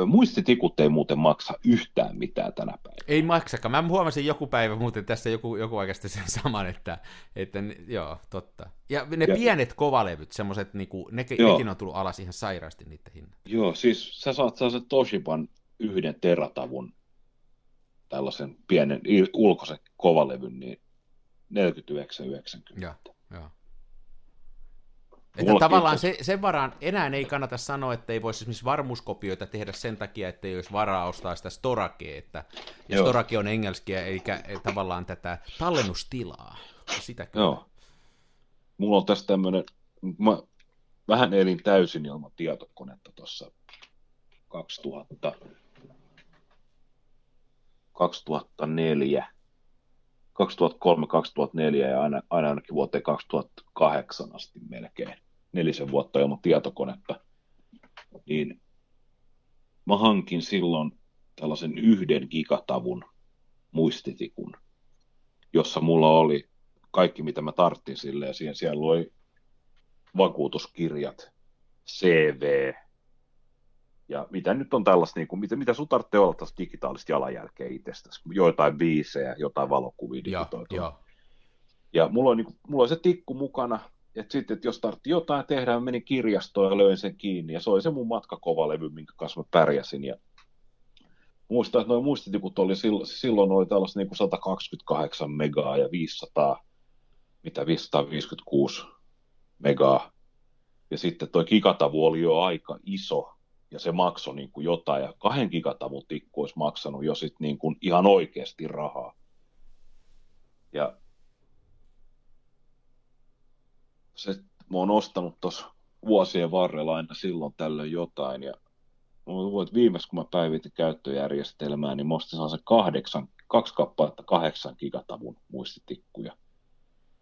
Muistitikut ei muuten maksa yhtään mitään tänä päivänä. Ei maksakaan. Mä huomasin joku päivä muuten tässä joku, joku oikeasti sen saman, että, että joo, totta. Ja ne ja, pienet kovalevyt, semmoiset, niinku, ne, nekin on tullut alas ihan sairaasti niiden hinnan. Joo, siis sä saat sellaisen Toshiban yhden teratavun, tällaisen pienen ulkoisen kovalevyn, niin neljäkymmentäyhdeksän yhdeksänkymmentä. Joo, joo. Että Mulla tavallaan se, sen varaan enää ei kannata sanoa, että ei voisi esimerkiksi varmuuskopioita tehdä sen takia, että ei olisi varaa ostaa sitä storagea, että ja storage on engelskiä, eikä tavallaan tätä tallennustilaa. Sitä kyllä. Joo. Mulla on tässä tämmöinen, mä vähän elin täysin ilman tietokonetta tuossa kaksituhatta, kaksituhattaneljä, kaksituhattakolme kaksituhattaneljä ja aina, aina ainakin vuoteen kaksituhattakahdeksan asti melkein, nelisen vuotta ilman tietokonetta, niin mä hankin silloin tällaisen yhden gigatavun muistitikun, jossa mulla oli kaikki, mitä mä tarttin sille, ja siihen siellä oli vakuutuskirjat, C V, ja mitä nyt on tällaista, niin kuin, mitä, mitä sun tarvitsee olla tässä digitaalista jalanjälkeä itsestäsi, joitain biisejä, jotain valokuvia digitoitua. Ja, ja. ja mulla, on, niin kuin, mulla on se tikku mukana, että sitten että jos tarvitsi jotain tehdä, menin kirjastoon ja löin sen kiinni, ja se oli se mun matkakovalevy, minkä kanssa mä pärjäsin. Ja muistan, että noin muistitikut oli silloin, silloin oli tällaista niin kuin sata kaksikymmentäkahdeksan megaa ja viisisataa, mitä viisisataaviisikymmentäkuusi megaa, ja sitten toi gigatavu oli jo aika iso, ja se maksoi niin kuin jotain, ja kahden gigatavun tikku olisi maksanut jo sit niin kuin ihan oikeasti rahaa. Ja se, mä oon ostanut tuossa vuosien varrella aina silloin tällöin jotain, ja voit viimeksi kun mä päivitin käyttöjärjestelmää, niin mä ostin sellaisen kahdeksan, kaksi kappaletta kahdeksan gigatavun muistitikkuja.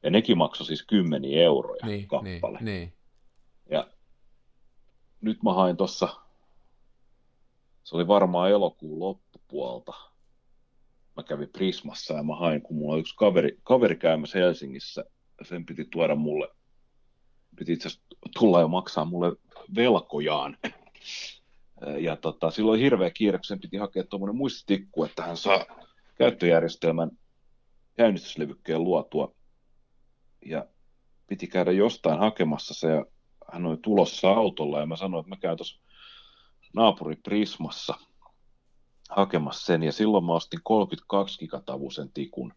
Ja nekin maksoi siis kymmeniä euroja niin, kappale. Niin, niin. Ja nyt mä hain tuossa... Se oli varmaan elokuun loppupuolta. mä kävin Prismassa ja mä hain, kun mulla yksi kaveri, kaveri käymässä Helsingissä, sen piti tuoda mulle, piti itse asiassa tulla ja maksaa mulle velkojaan. Ja tota, silloin oli hirveä kiire, kun sen piti hakea tuommoinen muistitikku, että hän saa käyttöjärjestelmän käynnistyslevykkeen luotua. Ja piti käydä jostain hakemassa se, ja hän oli tulossa autolla, ja mä sanoin, että mä käyn tuossa naapuriprismassa hakemassa sen, ja silloin mä ostin kolmekymmentäkaksi gigatavuisen tikun,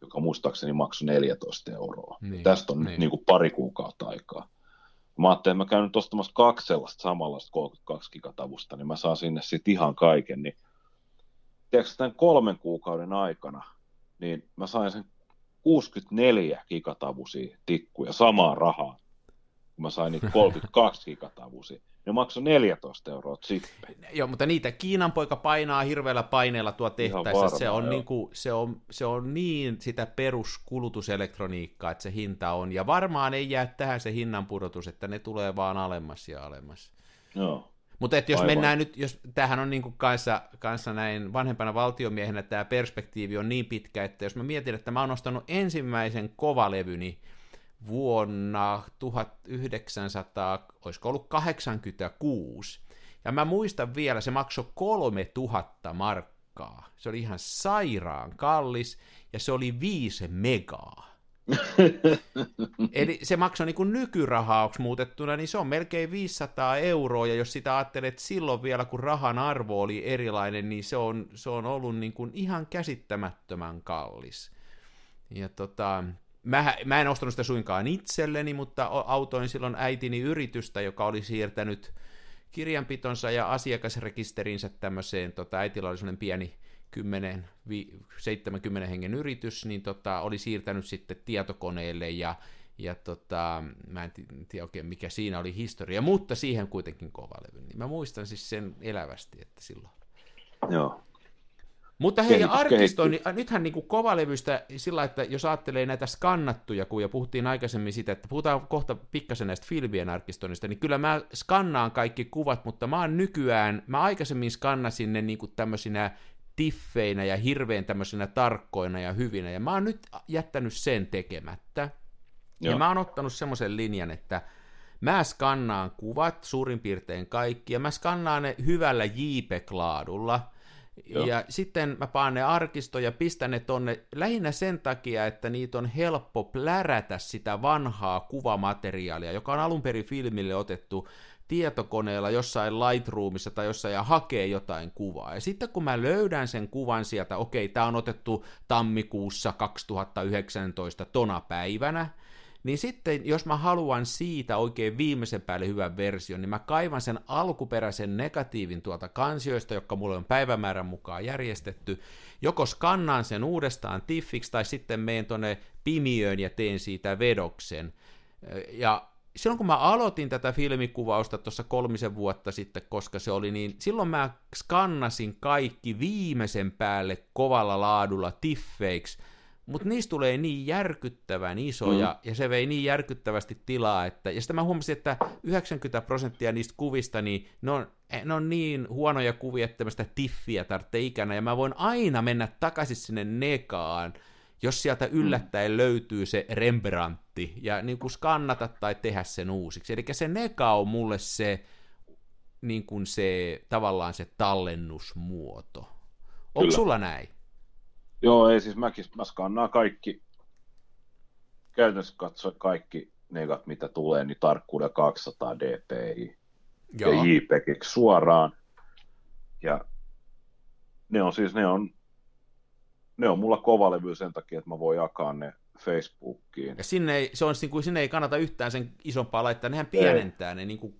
joka muistaakseni maksoi neljätoista euroa. Niin, tästä on niin. nyt niin kuin pari kuukautta aikaa. Mä ajattelin, että mä käyn nyt ostamassa kaksi sellaista samanlaista kolmekymmentäkaksi gigatavusta, niin mä saan sinne sitten ihan kaiken. Niin, tiedätkö, tämän kolmen kuukauden aikana, niin mä sain sen kuusikymmentäneljä gigatavuisia tikkuja samaa rahaa, kun mä sain niitä kolmekymmentäkaksi gigatavuisia. Ne maksoi neljätoista euroa sitten. Joo, mutta niitä Kiinan poika painaa hirveällä paineella tuo tehtäessä. Varma, se, on niin kuin, se, on, se on niin sitä peruskulutuselektroniikkaa, että se hinta on. Ja varmaan ei jää tähän se hinnan pudotus, että ne tulee vaan alemmas ja alemmas. Joo. Mutta että jos Aivan. mennään nyt, jos tämähän on niin kuin kanssa, kanssa näin vanhempana valtiomiehenä, tämä perspektiivi on niin pitkä, että jos mä mietin, että mä oon ostanut ensimmäisen kovalevyni vuonna tuhatyhdeksänsataa, olisiko ollut kahdeksankymmentäkuusi, ja mä muistan vielä, se maksoi kolmetuhatta markkaa, se oli ihan sairaan kallis, ja se oli viisi megaa. Eli se maksoi niin kuin nykyrahauksi muutettuna, niin se on melkein viisisataa euroa, ja jos sitä ajattelet silloin vielä, kun rahan arvo oli erilainen, niin se on, se on ollut niin kuin ihan käsittämättömän kallis. Ja tota... Mä, mä en ostanut sitä suinkaan itselleni, mutta autoin silloin äitini yritystä, joka oli siirtänyt kirjanpitonsa ja asiakasrekisterinsä tämmöiseen, tota, äitillä oli semmoinen pieni kymmenen seitsemänkymmenen hengen yritys, niin tota, oli siirtänyt sitten tietokoneelle, ja, ja tota, mä en tiedä oikein mikä siinä oli historia, mutta siihen kuitenkin kovalevy, niin mä muistan siis sen elävästi, että silloin. Joo. Mutta hei, arkistoon, niin nythän niin kuin kovalevystä sillä, että jos ajattelee näitä skannattuja, kun jo puhuttiin aikaisemmin sitä, että puhutaan kohta pikkasen näistä filmien arkistoinnista, niin kyllä mä skannaan kaikki kuvat, mutta mä oon nykyään, mä aikaisemmin skannasin ne niin kuin tämmöisinä tiffeinä ja hirveän tämmöisinä tarkkoina ja hyvinä, ja mä oon nyt jättänyt sen tekemättä, Joo. ja mä oon ottanut semmoisen linjan, että mä skannaan kuvat suurin piirtein kaikki, ja mä skannaan ne hyvällä JPEG-laadulla, Joo. ja sitten mä paan ne arkistoon ja pistän ne tonne lähinnä sen takia, että niitä on helppo plärätä sitä vanhaa kuvamateriaalia, joka on alun perin filmille otettu tietokoneella jossain Lightroomissa tai jossain ja hakee jotain kuvaa. Ja sitten kun mä löydän sen kuvan sieltä, okei, tää on otettu tammikuussa kaksituhattayhdeksäntoista tona päivänä, niin sitten jos mä haluan siitä oikein viimeisen päälle hyvän version, niin mä kaivan sen alkuperäisen negatiivin tuolta kansioista, jotka mulle on päivämäärän mukaan järjestetty, joko skannaan sen uudestaan tiffiksi, tai sitten menen tuonne pimiöön ja teen siitä vedoksen. Ja silloin kun mä aloitin tätä filmikuvausta tuossa kolmisen vuotta sitten, koska se oli niin, silloin mä skannasin kaikki viimeisen päälle kovalla laadulla tiffeiksi, mutta niistä tulee niin järkyttävän isoja, mm. ja se vei niin järkyttävästi tilaa, että, ja sitten mä huomasin, että yhdeksänkymmentä prosenttia niistä kuvista, niin ne on, ne on niin huonoja kuvia, että mä sitä tiffiä tarvitsee ikänä, ja mä voin aina mennä takaisin sinne nekaan, jos sieltä yllättäen mm. löytyy se Rembrandti, ja niin kuin skannata tai tehdä sen uusiksi. Eli se neka on mulle se, niin kuin se tavallaan se tallennusmuoto. Onko sulla näin? Joo, ei siis mäkin, mä skannaan kaikki, käytännössä katsoin kaikki negat, mitä tulee, niin tarkkuuden kaksisataa dpi Joo. ja JPEGiksi suoraan, ja ne on siis, ne on, ne on mulla kovalevy sen takia, että mä voin jakaa ne Facebookiin. Ja sinne ei, se on, sinne ei kannata yhtään sen isompaa laittaa, nehän pienentää ei. ne niin, kuin,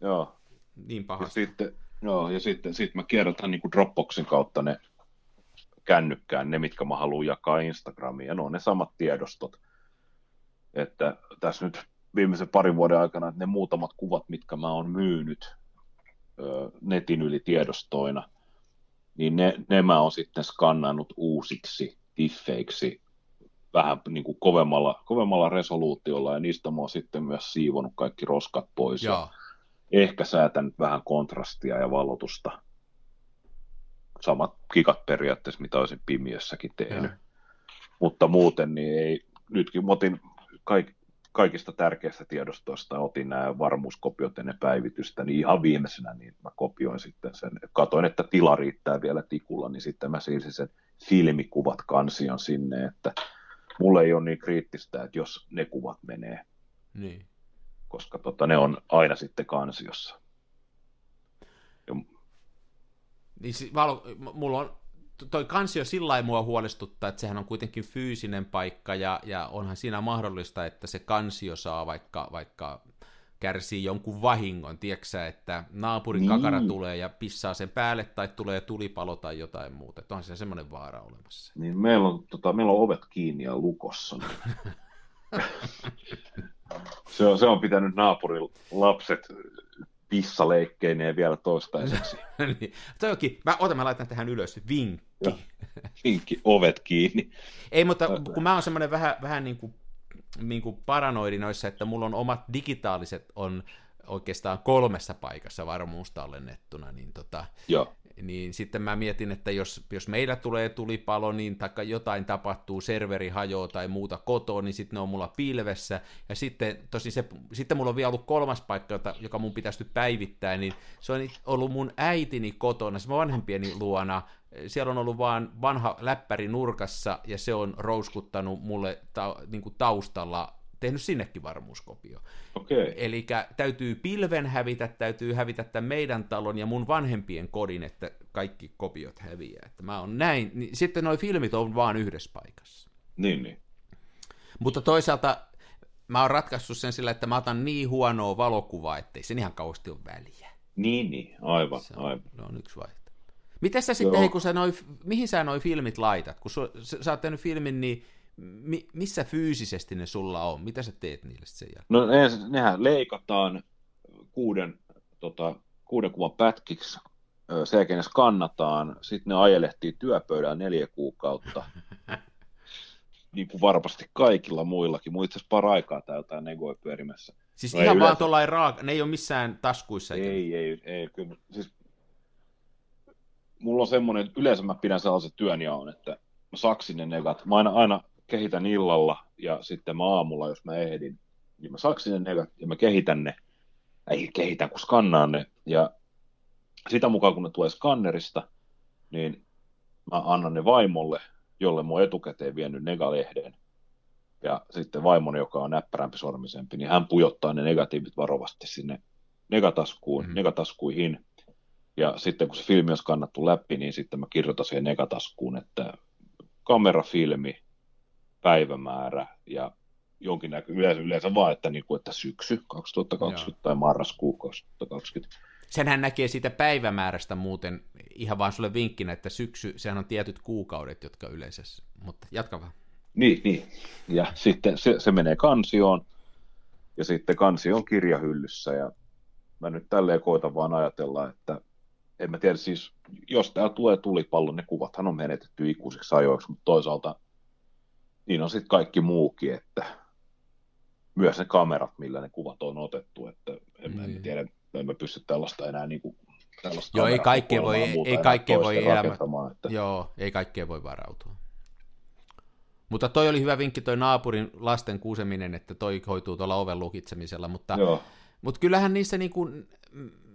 niin pahasti. Ja sitten, joo, ja sitten sit mä kierrätän niin kuin Dropboxin kautta ne kännykkään ne, mitkä mä haluan jakaa Instagramiin, ja ne on ne samat tiedostot. Että tässä nyt viimeisen parin vuoden aikana, että ne muutamat kuvat, mitkä mä oon myynyt ö, netin yli tiedostoina, niin ne, ne mä oon sitten skannannut uusiksi tiffeiksi, vähän niin kuin kovemmalla, kovemmalla resoluutiolla, ja niistä mä oon sitten myös siivonut kaikki roskat pois, Jaa. ja ehkä säätänyt vähän kontrastia ja valotusta. samat gigat periaatteessa, mitä olisin pimiössäkin tehnyt. Ja. Mutta muuten niin ei, nytkin otin kaikki, kaikista tärkeistä tiedostoista otin nämä varmuuskopiot ennen päivitystä, niin ihan viimeisenä niin mä kopioin sitten sen. Katoin, että tila riittää vielä tikulla, niin sitten mä siirsin sen filmikuvat kansion sinne, että mulle ei ole niin kriittistä, että jos ne kuvat menee, niin. Koska tota, ne on aina sitten kansiossa. Ja... Niin, valo, mulla on toi kansio sillä lailla mua huolestuttaa, että sehän on kuitenkin fyysinen paikka, ja, ja onhan siinä mahdollista, että se kansio saa vaikka, vaikka kärsii jonkun vahingon, tieksä, että naapurin niin. kakara tulee ja pissaa sen päälle, tai tulee tulipalo tai jotain muuta, että onhan siellä semmoinen vaara olemassa. Niin, meillä on, tota, meillä on ovet kiinni ja lukossa. se, on, se on pitänyt naapurin lapset... pissaleikkeineen ja vielä toistaiseksi. niin. Toki, mä, otan, mä laitan tähän ylös vinkki. Vinkki, ovet kiinni. Ei, mutta kun mä oon semmoinen vähän, vähän niin kuin, niin kuin paranoidi noissa, että mulla on omat digitaaliset on oikeastaan kolmessa paikassa varmuus tallennettuna, niin, tota, niin sitten mä mietin, että jos, jos meillä tulee tulipalo, niin taikka jotain tapahtuu, serveri hajoaa tai muuta kotoa, niin sitten ne on mulla pilvessä, ja sitten tosin se, sitten mulla on vielä ollut kolmas paikka, jota, joka mun pitäisi nyt päivittää, niin se on ollut mun äitini kotona, se vanhempieni luona, siellä on ollut vaan vanha läppäri nurkassa, ja se on rouskuttanut mulle ta, niin kuin taustalla, tehnyt sinnekin varmuuskopio. Okay. Eli täytyy pilven hävitä, täytyy hävitä tämän meidän talon ja mun vanhempien kodin, että kaikki kopiot häviää. Että mä oon näin. Sitten nuo filmit on vaan yhdessä paikassa. Niin, niin. Mutta toisaalta mä oon ratkaissut sen sillä, että mä otan niin huonoa valokuvaa, ettei sen ihan kauheasti ole väliä. Niin, niin. Aivan, se on, aivan. Se on yksi vaihtoehto. Miten sä sitten, hei, kun sä noi, mihin sä noi filmit laitat? Kun su, sä oot tehnyt filmin, niin Mi- missä fyysisesti ne sulla on? Mitä sä teet niille sen jälkeen? No ne, nehän leikataan kuuden, tota, kuuden kuvan pätkiksi, sen jälkeen ne skannataan, sitten ne ajelehtii työpöydään neljä kuukautta, niin kuin varmasti kaikilla muillakin. Mulla itse asiassa paraikaa tää jotain negoi pyörimässä. Siis no ihan vaan yleensä... tuollainen raaka, ne ei ole missään taskuissa. Ei, ei, ei, ei kyllä. Siis, mulla on semmoinen, että yleensä mä pidän sellaisen työnjaon, että mä saksin ne negat. Mä aina, aina kehitän illalla ja sitten mä aamulla, jos mä ehdin, niin mä saksin ne negat ja mä kehitän ne. Ei kehitän, kun skannaan ne. Ja sitä mukaan, kun ne tulee skannerista, niin mä annan ne vaimolle, jolle mun etukäteen vienyt negalehden. Ja sitten vaimoni, joka on näppärämpi sormisempi, niin hän pujottaa ne negatiivit varovasti sinne negataskuun, mm-hmm. negataskuihin. Ja sitten kun se filmi on skannattu läpi, niin sitten mä kirjoitan siihen negataskuun, että kamerafilmi, päivämäärä ja jonkin näkö yleensä, yleensä vaan, että, niin kuin, että syksy kaksituhattakaksikymmentä Joo. tai marraskuu kaksituhattakaksikymmentä. Senhän näkee siitä päivämäärästä muuten ihan vaan sulle vinkkinä, että syksy, sehän on tietyt kuukaudet, jotka yleensä, mutta jatka vaan. Niin, niin. Ja sitten se, se menee kansioon ja sitten kansio on kirjahyllyssä ja mä nyt tälleen koitan vaan ajatella, että en mä tiedä, siis jos täällä tulee tulipallo, ne kuvathan on menetetty ikuisiksi ajoiksi, mutta toisaalta niin on sitten kaikki muukin, että myös ne kamerat, millä ne kuvat on otettu, että en mä mm. tiedä, en mä pysty tällaista enää niin kuin, tällaista joo, ei kaikkea voi, ei kaikkea voi elämä, että... joo, ei kaikkea voi varautua. Mutta toi oli hyvä vinkki, toi naapurin lasten kuuseminen, että toi hoituu tuolla oven lukitsemisella, mutta... Joo. Mutta kyllähän niissä niinku,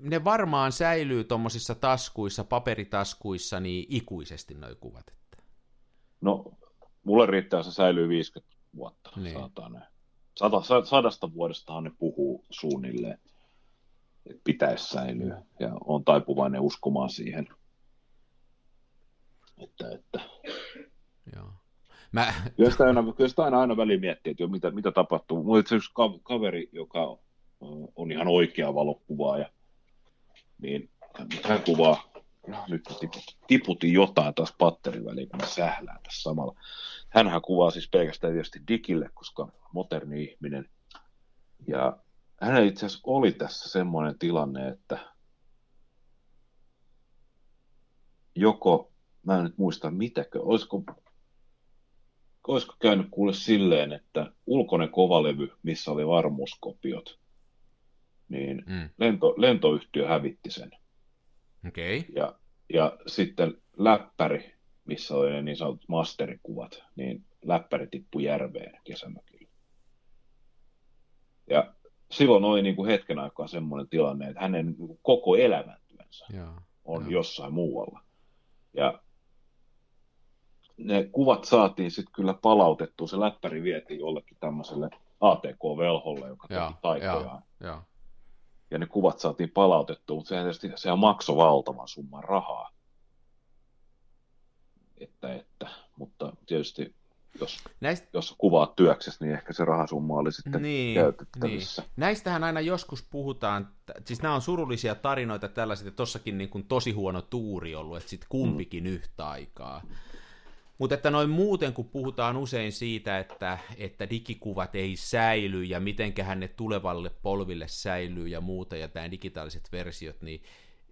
ne varmaan säilyy tuommoisissa taskuissa, paperitaskuissa, niin ikuisesti nuo kuvat. Että. No, mulle riittää, se säilyy viisikymmentä vuotta. Niin. Sata, sadasta vuodestahan ne puhuu suunnilleen, että pitäisi säilyä, ja on taipuvainen uskomaan siihen. Että, että. Joo. Mä... Kyllä sitä aina, kyllä sitä aina, aina väliin miettii, että jo, mitä, mitä tapahtuu. Mulla itse yksi kaveri, joka on. on ihan oikea valokuvaaja, niin hän kuvaa, no, nyt tiputin jotain taas patterin väliin, kun mä sählään tässä samalla. Hänhän kuvaa siis pelkästään tietysti digille, koska moderni ihminen, ja hänellä itse asiassa oli tässä semmoinen tilanne, että joko, mä en nyt muista mitäkö, olisiko, olisiko käynyt kuule silleen, että ulkoinen kovalevy, missä oli varmuuskopiot, niin mm. lento, lentoyhtiö hävitti sen. Okay. Ja, ja sitten läppäri, missä oli ne niin sanotut masterikuvat, niin läppäri tippui järveen kesämökillä. Ja silloin oli niin kuin hetken aikaa semmoinen tilanne, että hänen niin kuin koko elämäntyönsä jaa, on jaa. jossain muualla. Ja ne kuvat saatiin sitten kyllä palautettua, se läppäri vietiin jollekin tämmöiselle A T K-velholle, joka jaa, teki taikojaan. Jaa, jaa. Ja ne kuvat saatiin palautettua, mutta sehän, tietysti, sehän maksoi valtavan summan rahaa. Että, että, mutta tietysti jos, Näist... jos kuvaat työksessä, niin ehkä se rahasumma oli sitten niin, käytettävissä. Niin. Näistähän aina joskus puhutaan, siis nämä on surullisia tarinoita tällaiset, ja tossakin niin kuin tosi huono tuuri ollut, että sitten kumpikin mm. yhtä aikaa. Mutta että noin muuten, kun puhutaan usein siitä, että, että digikuvat ei säily ja mitenköhän ne tulevalle polville säilyy ja muuta ja tämä digitaaliset versiot, niin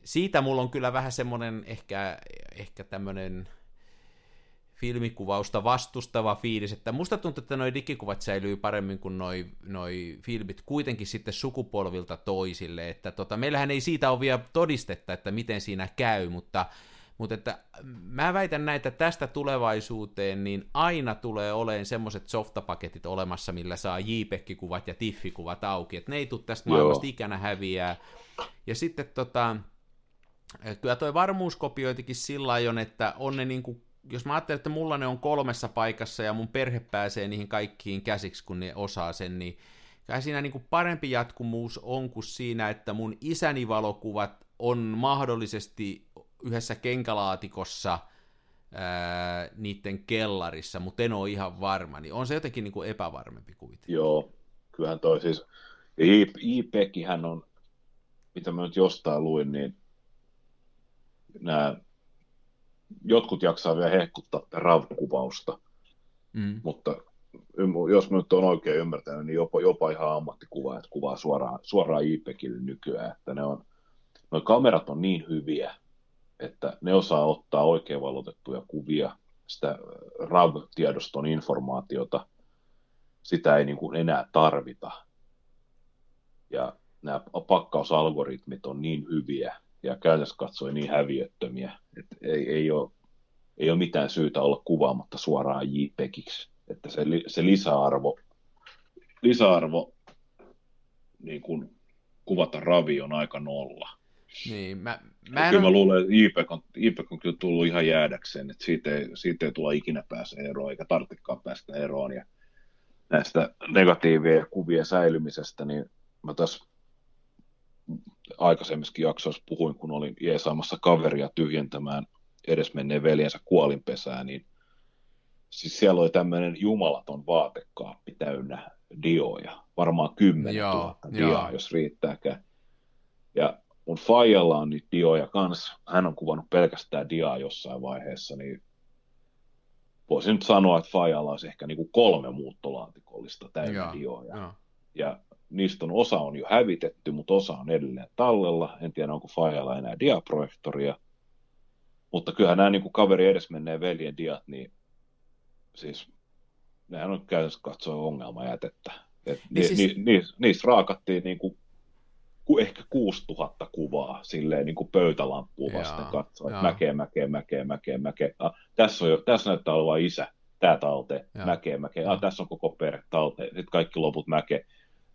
siitä mulla on kyllä vähän semmoinen ehkä, ehkä tämmöinen filmikuvausta vastustava fiilis, että musta tuntuu, että noi digikuvat säilyy paremmin kuin noi, noi filmit kuitenkin sitten sukupolvilta toisille, että tota, meillähän ei siitä ole vielä todistetta, että miten siinä käy, mutta Mutta että mä väitän näitä tästä tulevaisuuteen, niin aina tulee olemaan semmoiset softapaketit olemassa, millä saa JPEG-kuvat ja TIFF-kuvat auki, että ne ei tule tästä maailmasta ikänä häviää. Ja sitten tota, kyllä toi varmuuskopiointikin sillä ajon, että on ne niin kuin, jos mä ajattelen, että mulla ne on kolmessa paikassa ja mun perhe pääsee niihin kaikkiin käsiksi, kun ne osaa sen, niin kai siinä niin kuin parempi jatkuvuus on kuin siinä, että mun isäni valokuvat on mahdollisesti yhdessä kenkälaatikossa ää, niiden kellarissa, mutta en ole ihan varma, niin on se jotenkin niin kuin epävarmempi kuitenkin. Joo, kyllähän toi siis, JPEGhän on, mitä mä nyt jostain luin, niin nämä, jotkut jaksaa vielä hehkuttaa RAW-kuvausta, mm. mutta jos mä nyt on oikein ymmärtänyt, niin jopa, jopa ihan ammattikuva, että kuvaa suoraan, suoraan JPEGille nykyään, että ne on, noi kamerat on niin hyviä, että ne osaa ottaa oikein valotettuja kuvia, sitä RAW-tiedoston informaatiota, sitä ei niin kuin enää tarvita. Ja nämä pakkausalgoritmit on niin hyviä ja käytännössä katsoen niin häviöttömiä, että ei, ei, ole, ei ole mitään syytä olla kuvaamatta suoraan JPEGiksi. Että se, se lisäarvo, lisäarvo niin kuin kuvata RAWi on aika nolla. Niin, mä, mä kyllä mä on... luulen, että JPEG on, JPEG on kyllä tullut ihan jäädäkseen, että siitä ei, siitä ei tule ikinä pääse eroon, eikä tarvitsekaan päästä eroon. Ja näistä negatiivien kuvien säilymisestä, niin mä tässä aikaisemmissakin jaksoissa puhuin, kun olin jeesaamassa kaveria tyhjentämään edesmenneen veljensä kuolinpesää, niin siis siellä oli tämmöinen jumalaton vaatekaappi täynnä dioja, varmaan kymmenen tuhatta diaa, jos riittääkään. Ja mun faijalla on niitä dioja kanssa, hän on kuvannut pelkästään diaa jossain vaiheessa, niin voisin nyt sanoa, että faijalla olisi ehkä niin kuin kolme muuttolaatikollista täynnä jaa, dioja. Jaa. Ja niistä on, osa on jo hävitetty, mutta osa on edelleen tallella. En tiedä, onko faijalla enää diaprojektoria. Mutta kyllähän nämä niin kuin kaveri edesmenneen veljen diat, niin siis nehän on käytännössä katsoen ongelmajätettä. Ni, niin siis... ni, ni, niissä raakattiin niin kuin ehkä kuusituhatta kuvaa silleen niin kuin pöytälamppuun vasten katsoa, että mäkeä, mäkeä, mäkeä, mäkeä, mäkeä. Ah, tässä, on jo, tässä näyttää olevan isä, tää talteen, mäkeä, mäkeä. Ah, tässä on koko perhe talteen, sitten kaikki loput mäkeä.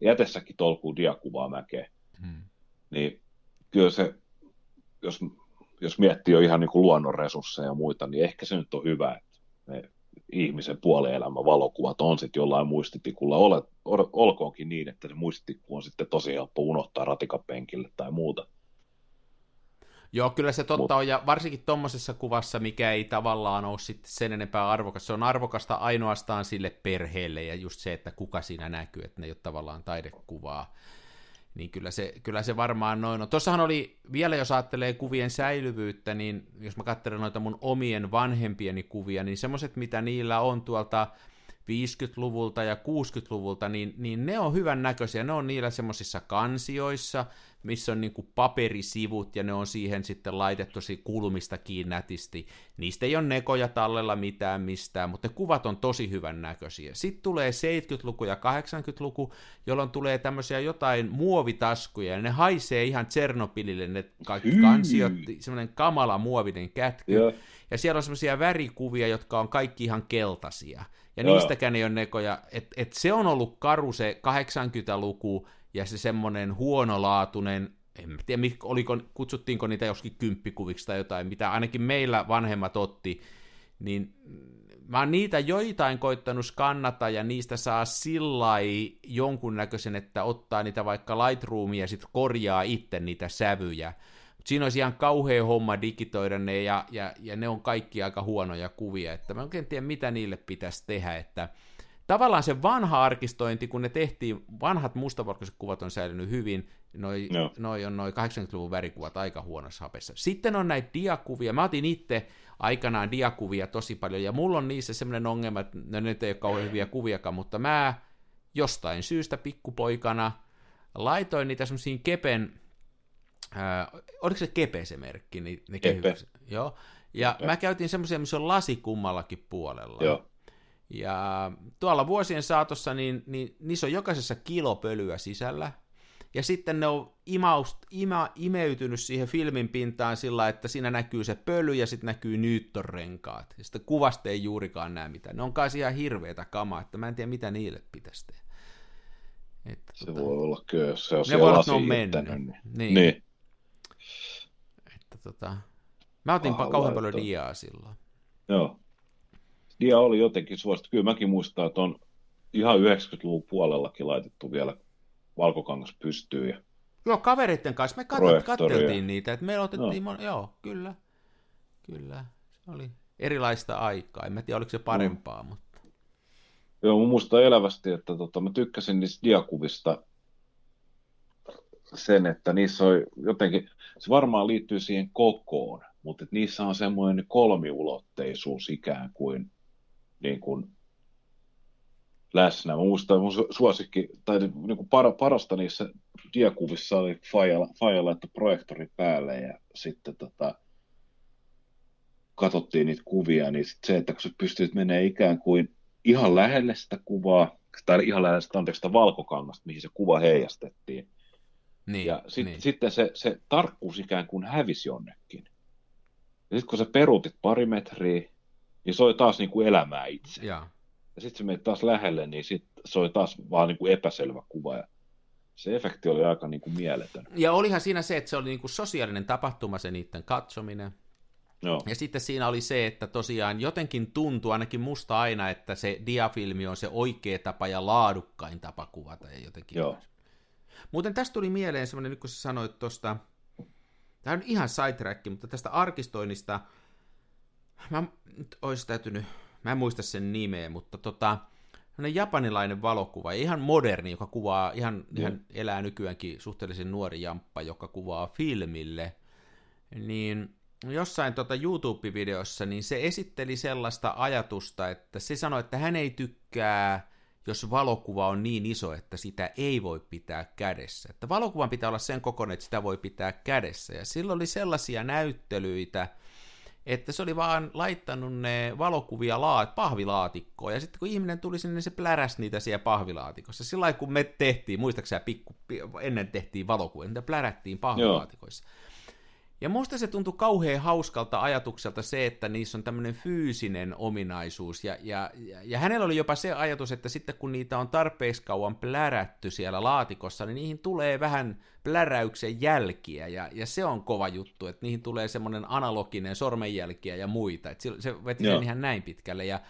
Jätessäkin tolkuu diakuvaa mäkeä. Hmm. Niin kyllä se, jos, jos miettii jo ihan niin kuin luonnon resursseja ja muita, niin ehkä se nyt on hyvä, että ne ihmisen puolen elämän valokuvat on sitten jollain muistitikulla, Olet, olkoonkin niin, että se muistitikku on sitten tosi helppo unohtaa ratikapenkille tai muuta. Joo, kyllä se totta Mut. on, ja varsinkin tuommoisessa kuvassa, mikä ei tavallaan ole sitten sen enempää arvokas, se on arvokasta ainoastaan sille perheelle, ja just se, että kuka siinä näkyy, että ne ei ole tavallaan taidekuvaa, niin kyllä se, kyllä se varmaan noin on. Tuossahan oli, vielä jos ajattelee kuvien säilyvyyttä, niin jos mä katselen noita mun omien vanhempieni kuvia, niin semmoiset, mitä niillä on tuolta viisikymmentäluvulta ja kuusikymmentäluvulta, niin, niin ne on hyvän näköisiä. Ne on niillä semmoisissa kansioissa, missä on niin kuin paperisivut, ja ne on siihen sitten laitettu kulmista kiinni nätisti. Niistä ei ole nekoja tallella mitään mistään, mutta ne kuvat on tosi hyvän näköisiä. Sitten tulee seitsemänkymmentäluku ja kahdeksankymmentäluku, jolloin tulee tämmöisiä jotain muovitaskuja, ja ne haisee ihan Tsernobylille ne kaikki kansiot, semmoinen kamala muovinen kätky, yeah. Ja siellä on semmoisia värikuvia, jotka on kaikki ihan keltaisia, ja joo, niistäkään ei ole nekoja, että et se on ollut karu se kahdeksankymmentäluku ja se semmoinen huonolaatuinen, en tiedä, oliko, kutsuttiinko niitä joskin kymppikuviksi tai jotain, mitä ainakin meillä vanhemmat otti, niin mä oon niitä joitain koittanut skannata, ja niistä saa sillai jonkunnäköisen, että ottaa niitä vaikka Lightroomia ja sitten korjaa itse niitä sävyjä. Siinä olisi ihan kauhea homma digitoida ne, ja, ja, ja ne on kaikki aika huonoja kuvia, että mä en tiedä, mitä niille pitäisi tehdä, että tavallaan se vanha arkistointi, kun ne tehtiin, vanhat mustavalkoiset kuvat on säilynyt hyvin, noi, no. noi on noin kahdeksankymmentäluvun värikuvat aika huonossa hapessa. Sitten on näitä diakuvia, mä otin itse aikanaan diakuvia tosi paljon, ja mulla on niissä semmoinen ongelma, että ne nyt ei ole kauhean hyviä kuviakaan, mutta mä jostain syystä pikkupoikana laitoin niitä semmoisiin kepen, Öö, oliko se Kepe se merkki? Niin ne joo. Ja Kepe. Mä käytin semmoisia, missä on lasi kummallakin puolella. Joo. Ja tuolla vuosien saatossa niin, niin niissä on jokaisessa kilo pölyä sisällä. Ja sitten ne on imaust, ima, imeytynyt siihen filmin pintaan sillä, että siinä näkyy se pöly ja sitten näkyy Newton-renkaat. Ja sitten kuvasta ei juurikaan näe mitään. Ne on kai ihan hirveätä kamaa, että mä en tiedä mitä niille pitäisi tehdä. Että, se tota, voi olla kyllä, se on siellä lasi hittänyt. Niin. niin. niin. Tota, mä otin Aha, kauhean paljon diaa silloin. Joo. Dia oli jotenkin suosittu. Kyllä mäkin muistan, että on ihan yhdeksänkymmentäluvun puolellakin laitettu vielä valkokangas pystyyn. Ja joo, kavereiden kanssa me kat- katseltiin niitä. Että me otettiin, no. mon... joo, kyllä. Kyllä, se oli erilaista aikaa. En mä tiedä, oliko se parempaa, mm. mutta joo, mä muistan elävästi, että tota, mä tykkäsin niistä diakuvista sen, että niissä on jotenkin, se varmaan liittyy siihen kokoon, mutta niissä on semmoinen kolmiulotteisuus ikään kuin, niin kuin läsnä. Mä muistan, mun suosikki, tai niin kuin para, parasta niissä diakuvissa oli Fajalla, että projektori päälle ja sitten tota, katsottiin niitä kuvia, niin sit se, että kun sä pystyt menemään ikään kuin ihan lähelle sitä kuvaa, tai ihan lähelle sitä, anteeksi, sitä valkokangasta, mihin se kuva heijastettiin. Niin, ja sit, niin. sitten se, se tarkkuus ikään kuin hävisi jonnekin. Ja sitten kun sä peruutit pari metriä, niin se oli taas niin kuin elämää itse. Ja, ja sitten se meni taas lähelle, niin sit se oli taas vaan niin kuin epäselvä kuva. Ja se efekti oli aika niin kuin mieletön. Ja olihan siinä se, että se oli niin kuin sosiaalinen tapahtuma, se niiden katsominen. Joo. Ja sitten siinä oli se, että tosiaan jotenkin tuntuu ainakin musta aina, että se diafilmi on se oikea tapa ja laadukkain tapa kuvata ja jotenkin. Joo. Muuten tästä tuli mieleen semmoinen, nyt kun sä sanoit tuosta, tämä on ihan sidetrack, mutta tästä arkistoinnista, mä nyt olisi täytynyt, mä en muista sen nimeä, mutta tota, semmoinen japanilainen valokuva, ihan moderni, joka kuvaa, ihan, mm. ihan elää nykyäänkin suhteellisen nuori jamppa, joka kuvaa filmille, niin jossain tuota YouTube-videossa, niin se esitteli sellaista ajatusta, että se sanoi, että hän ei tykkää, jos valokuva on niin iso, että sitä ei voi pitää kädessä. Että valokuvan pitää olla sen kokoinen, että sitä voi pitää kädessä. Ja silloin oli sellaisia näyttelyitä, että se oli vaan laittanut ne valokuvia laat, pahvilaatikkoon, ja sitten kun ihminen tuli sinne, niin se pläräsi niitä siellä pahvilaatikossa. Sillä kun me tehtiin, muistaakseni pikku, ennen tehtiin valokuvia, niitä plärättiin pahvilaatikoissa. Joo. Ja musta se tuntui kauhean hauskalta ajatukselta se, että niissä on tämmöinen fyysinen ominaisuus, ja, ja, ja hänellä oli jopa se ajatus, että sitten kun niitä on tarpeeksi kauan plärätty siellä laatikossa, niin niihin tulee vähän pläräyksen jälkiä, ja, ja se on kova juttu, että niihin tulee semmoinen analoginen sormenjälkiä ja muita, että se veti sen ihan näin pitkälle, ja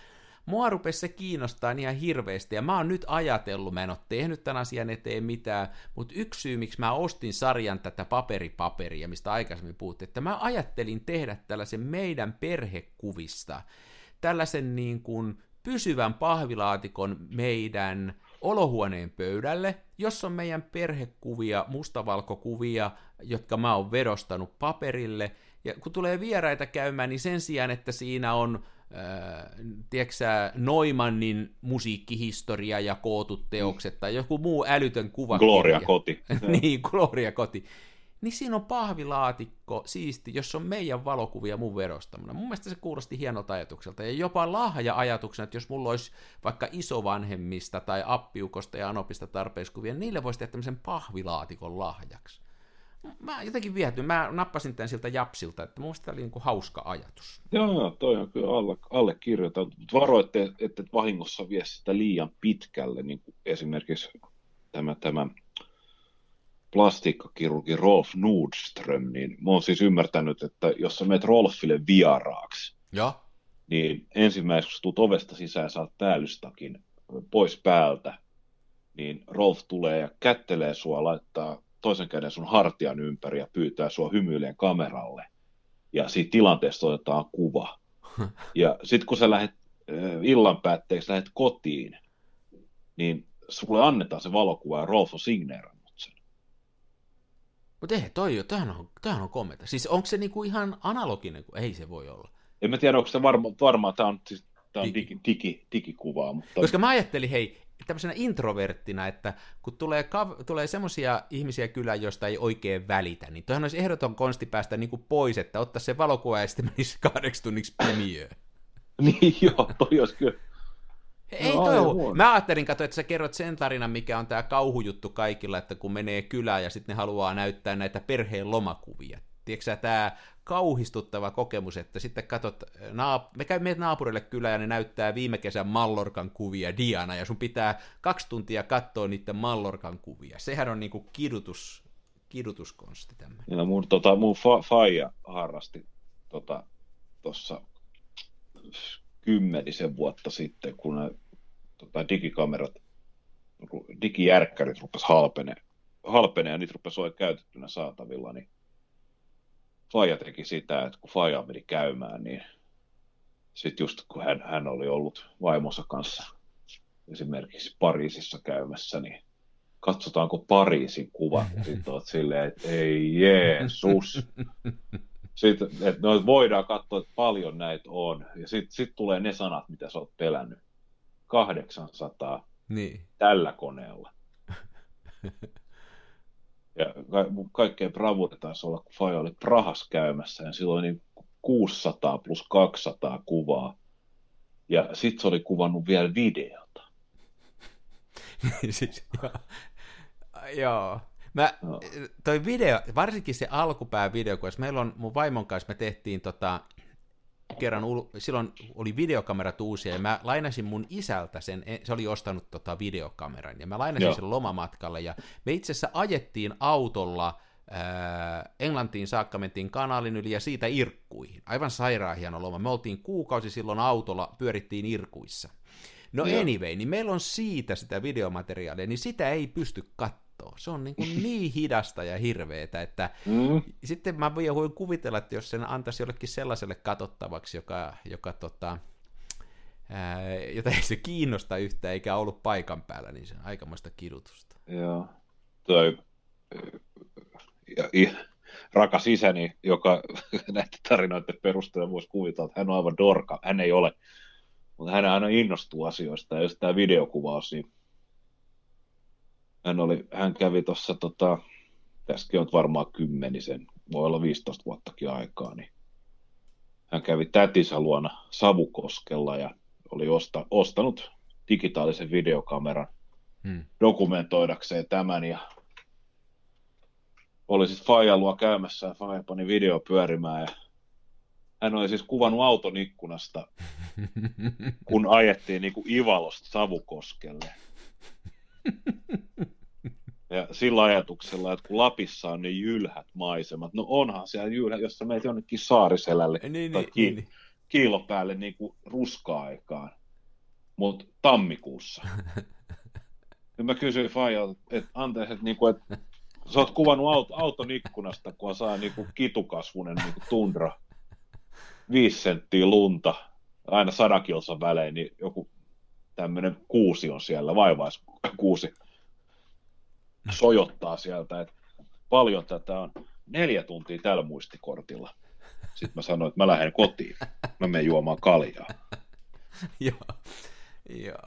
mua rupesi se kiinnostaa ihan hirveästi, ja mä oon nyt ajatellut, mä en ole tehnyt tämän asian eteen mitään, mutta yksi syy, miksi mä ostin sarjan tätä paperipaperia, mistä aikaisemmin puhuttiin, että mä ajattelin tehdä tällaisen meidän perhekuvista, tällaisen niin kuin pysyvän pahvilaatikon meidän olohuoneen pöydälle, jossa on meidän perhekuvia, mustavalkokuvia, jotka mä oon vedostanut paperille, Ja kun tulee vieraita käymään, niin sen sijaan, että siinä on äh, tiedätkö, Noimannin musiikkihistoria ja kootut teokset tai joku muu älytön kuva. Gloria koti. Niin, Gloria koti. Niin siinä on pahvilaatikko, siisti, jossa on meidän valokuvia mun verostamana. Mun mielestä se kuulosti hienolta ajatukselta. Ja jopa lahja ajatuksena, että jos mulla olisi vaikka isovanhemmista tai appiukosta ja anopista tarpeeksi kuvia, niin niille voisi tehdä tämmöisen pahvilaatikon lahjaksi. Mä jotenkin viety, mä nappasin tämän siltä japsilta, että mun mielestä tämä oli niin kuin hauska ajatus. Joo, toi on kyllä allekirjoitettu. Varoitte, että et vahingossa vie sitä liian pitkälle, niin kuin esimerkiksi tämä... tämä... plastiikkakirurgi Rolf Nordström, niin mä oon siis ymmärtänyt, että jos sä menet Rolfille vieraaksi, ja? Niin ensimmäiseksi, kun tulet ovesta sisään, saat päällystakin pois päältä, niin Rolf tulee ja kättelee sua, laittaa toisen käden sun hartian ympäri ja pyytää sua hymyileen kameralle. Ja siitä tilanteesta otetaan kuva. Ja sit kun sä lähet illan päätteeksi lähet kotiin, niin sulle annetaan se valokuva ja Rolf on signeerannut. Mutta ei, toi on, tämähän on, tämähän on kometa. Siis onko se niinku ihan analoginen? Ei se voi olla. En mä tiedä, onko se varma, varmaan, tämä on, siis, tämä on digi, digi, digikuvaa. Mutta... Koska mä ajattelin, hei, tämmöisenä introverttina, että kun tulee, kav- tulee semmoisia ihmisiä kylään, joista ei oikein välitä, niin toihan olisi ehdoton konsti päästä niinku pois, että ottaa se valokuva ja sitten menisi kahdeksi tunniksi premiöön. Niin joo, toi olisi kyllä. Ei no, toi Mä ajattelin katsoa, että sä kerrot sen tarinan, mikä on tää kauhujuttu kaikilla, että kun menee kylään ja sitten ne haluaa näyttää näitä perheen lomakuvia. Tiedätkö sä, tää kauhistuttava kokemus, että sitten katsot, naap- me käymme naapurille kylään ja ne näyttää viime kesän Mallorcan kuvia Diana, ja sun pitää kaksi tuntia katsoa niiden Mallorcan kuvia. Sehän on niinku kidutus, kidutuskonsti tämmöinen. Ja mun, tota, mun fa- faija harrasti tuossa... Tota, kymmenisen vuotta sitten, kun nämä tota, digikamerat, digijärkkärit rupesivat halpenemaan, halpene, ja niitä rupesivat olla käytettynä saatavilla, niin faija teki sitä, että kun faija meni käymään, niin sitten just kun hän, hän oli ollut vaimonsa kanssa esimerkiksi Pariisissa käymässä, niin katsotaanko Pariisin kuvat, ja sitten olet silleen, että ei Jeesus. Sitten, että no, voidaan katsoa, että paljon näitä on. Ja sitten sit tulee ne sanat, mitä sä oot pelännyt. kahdeksansataa niin. Tällä koneella. Ja ka- mun kaikkein bravuuri taisi olla, kun faija oli Prahassa käymässä. Ja silloin niin kuusisataa plus kaksisataa kuvaa. Ja sitten se oli kuvannut vielä videota. Siis, joo. Joo. Mä, toi video, varsinkin se alkupäävideo, kun meillä on mun vaimon kanssa, me tehtiin tota, kerran, silloin oli videokamerat uusia, ja mä lainasin mun isältä sen, se oli ostanut tota videokameran, ja mä lainasin Joo. sen lomamatkalle, ja me itse asiassa ajettiin autolla ää, Englantiin saakka, mentiin kanaalin yli, ja siitä Irkkuihin, aivan sairaan hieno loma, me oltiin kuukausi silloin autolla, pyörittiin Irkuissa. No Joo. anyway, niin meillä on siitä sitä videomateriaalia, niin sitä ei pysty katsomaan. Se on niin, kuin niin hidasta ja hirveetä, että mm. sitten mä voin kuvitella, että jos sen antaisi jollekin sellaiselle katsottavaksi, joka, joka tota, ää, jota ei se kiinnosta yhtään eikä ollut paikan päällä, niin se on aikamoista kidutusta. Joo, toi rakas isäni, joka näiden tarinoiden perusteella voisi kuvitella, että hän on aivan dorka, hän ei ole, mutta hän aina innostuu asioista, ja jos tämä videokuvaus, niin Hän, oli, hän kävi tuossa, tota, tässäkin on varmaan kymmenisen, voi olla viisitoista vuottakin aikaa, niin hän kävi tätinsä luona Savukoskella ja oli osta, ostanut digitaalisen videokameran hmm. dokumentoidakseen tämän. Ja oli sitten faijan luo käymässä ja faija pani video pyörimään. Ja hän oli siis kuvannut auton ikkunasta, kun ajettiin niin kuin Ivalosta Savukoskelle. Ja sillä ajatuksella, että kun Lapissa on ne jylhät maisemat, no onhan siellä jylhät, jos sä menet jonnekin Saariselälle niin, tai ki- niin. Kiilopäälle niin kuin ruska-aikaan, mutta tammikuussa. Ja mä kysyin faijalta, että anteeksi, että, niin kuin, että sä oot kuvannut auto, auton ikkunasta, kun saa niin kuin kitukasvunen niin kuin tundra, viisi senttiä lunta, aina sadakilsan välein, niin joku tämmöinen kuusi on siellä, vaivaiskuusi sojottaa sieltä, että paljon tätä on. Neljä tuntia tällä muistikortilla. Sitten mä sanoin, että mä lähden kotiin. Mä menen juomaan kaljaa. Joo, joo.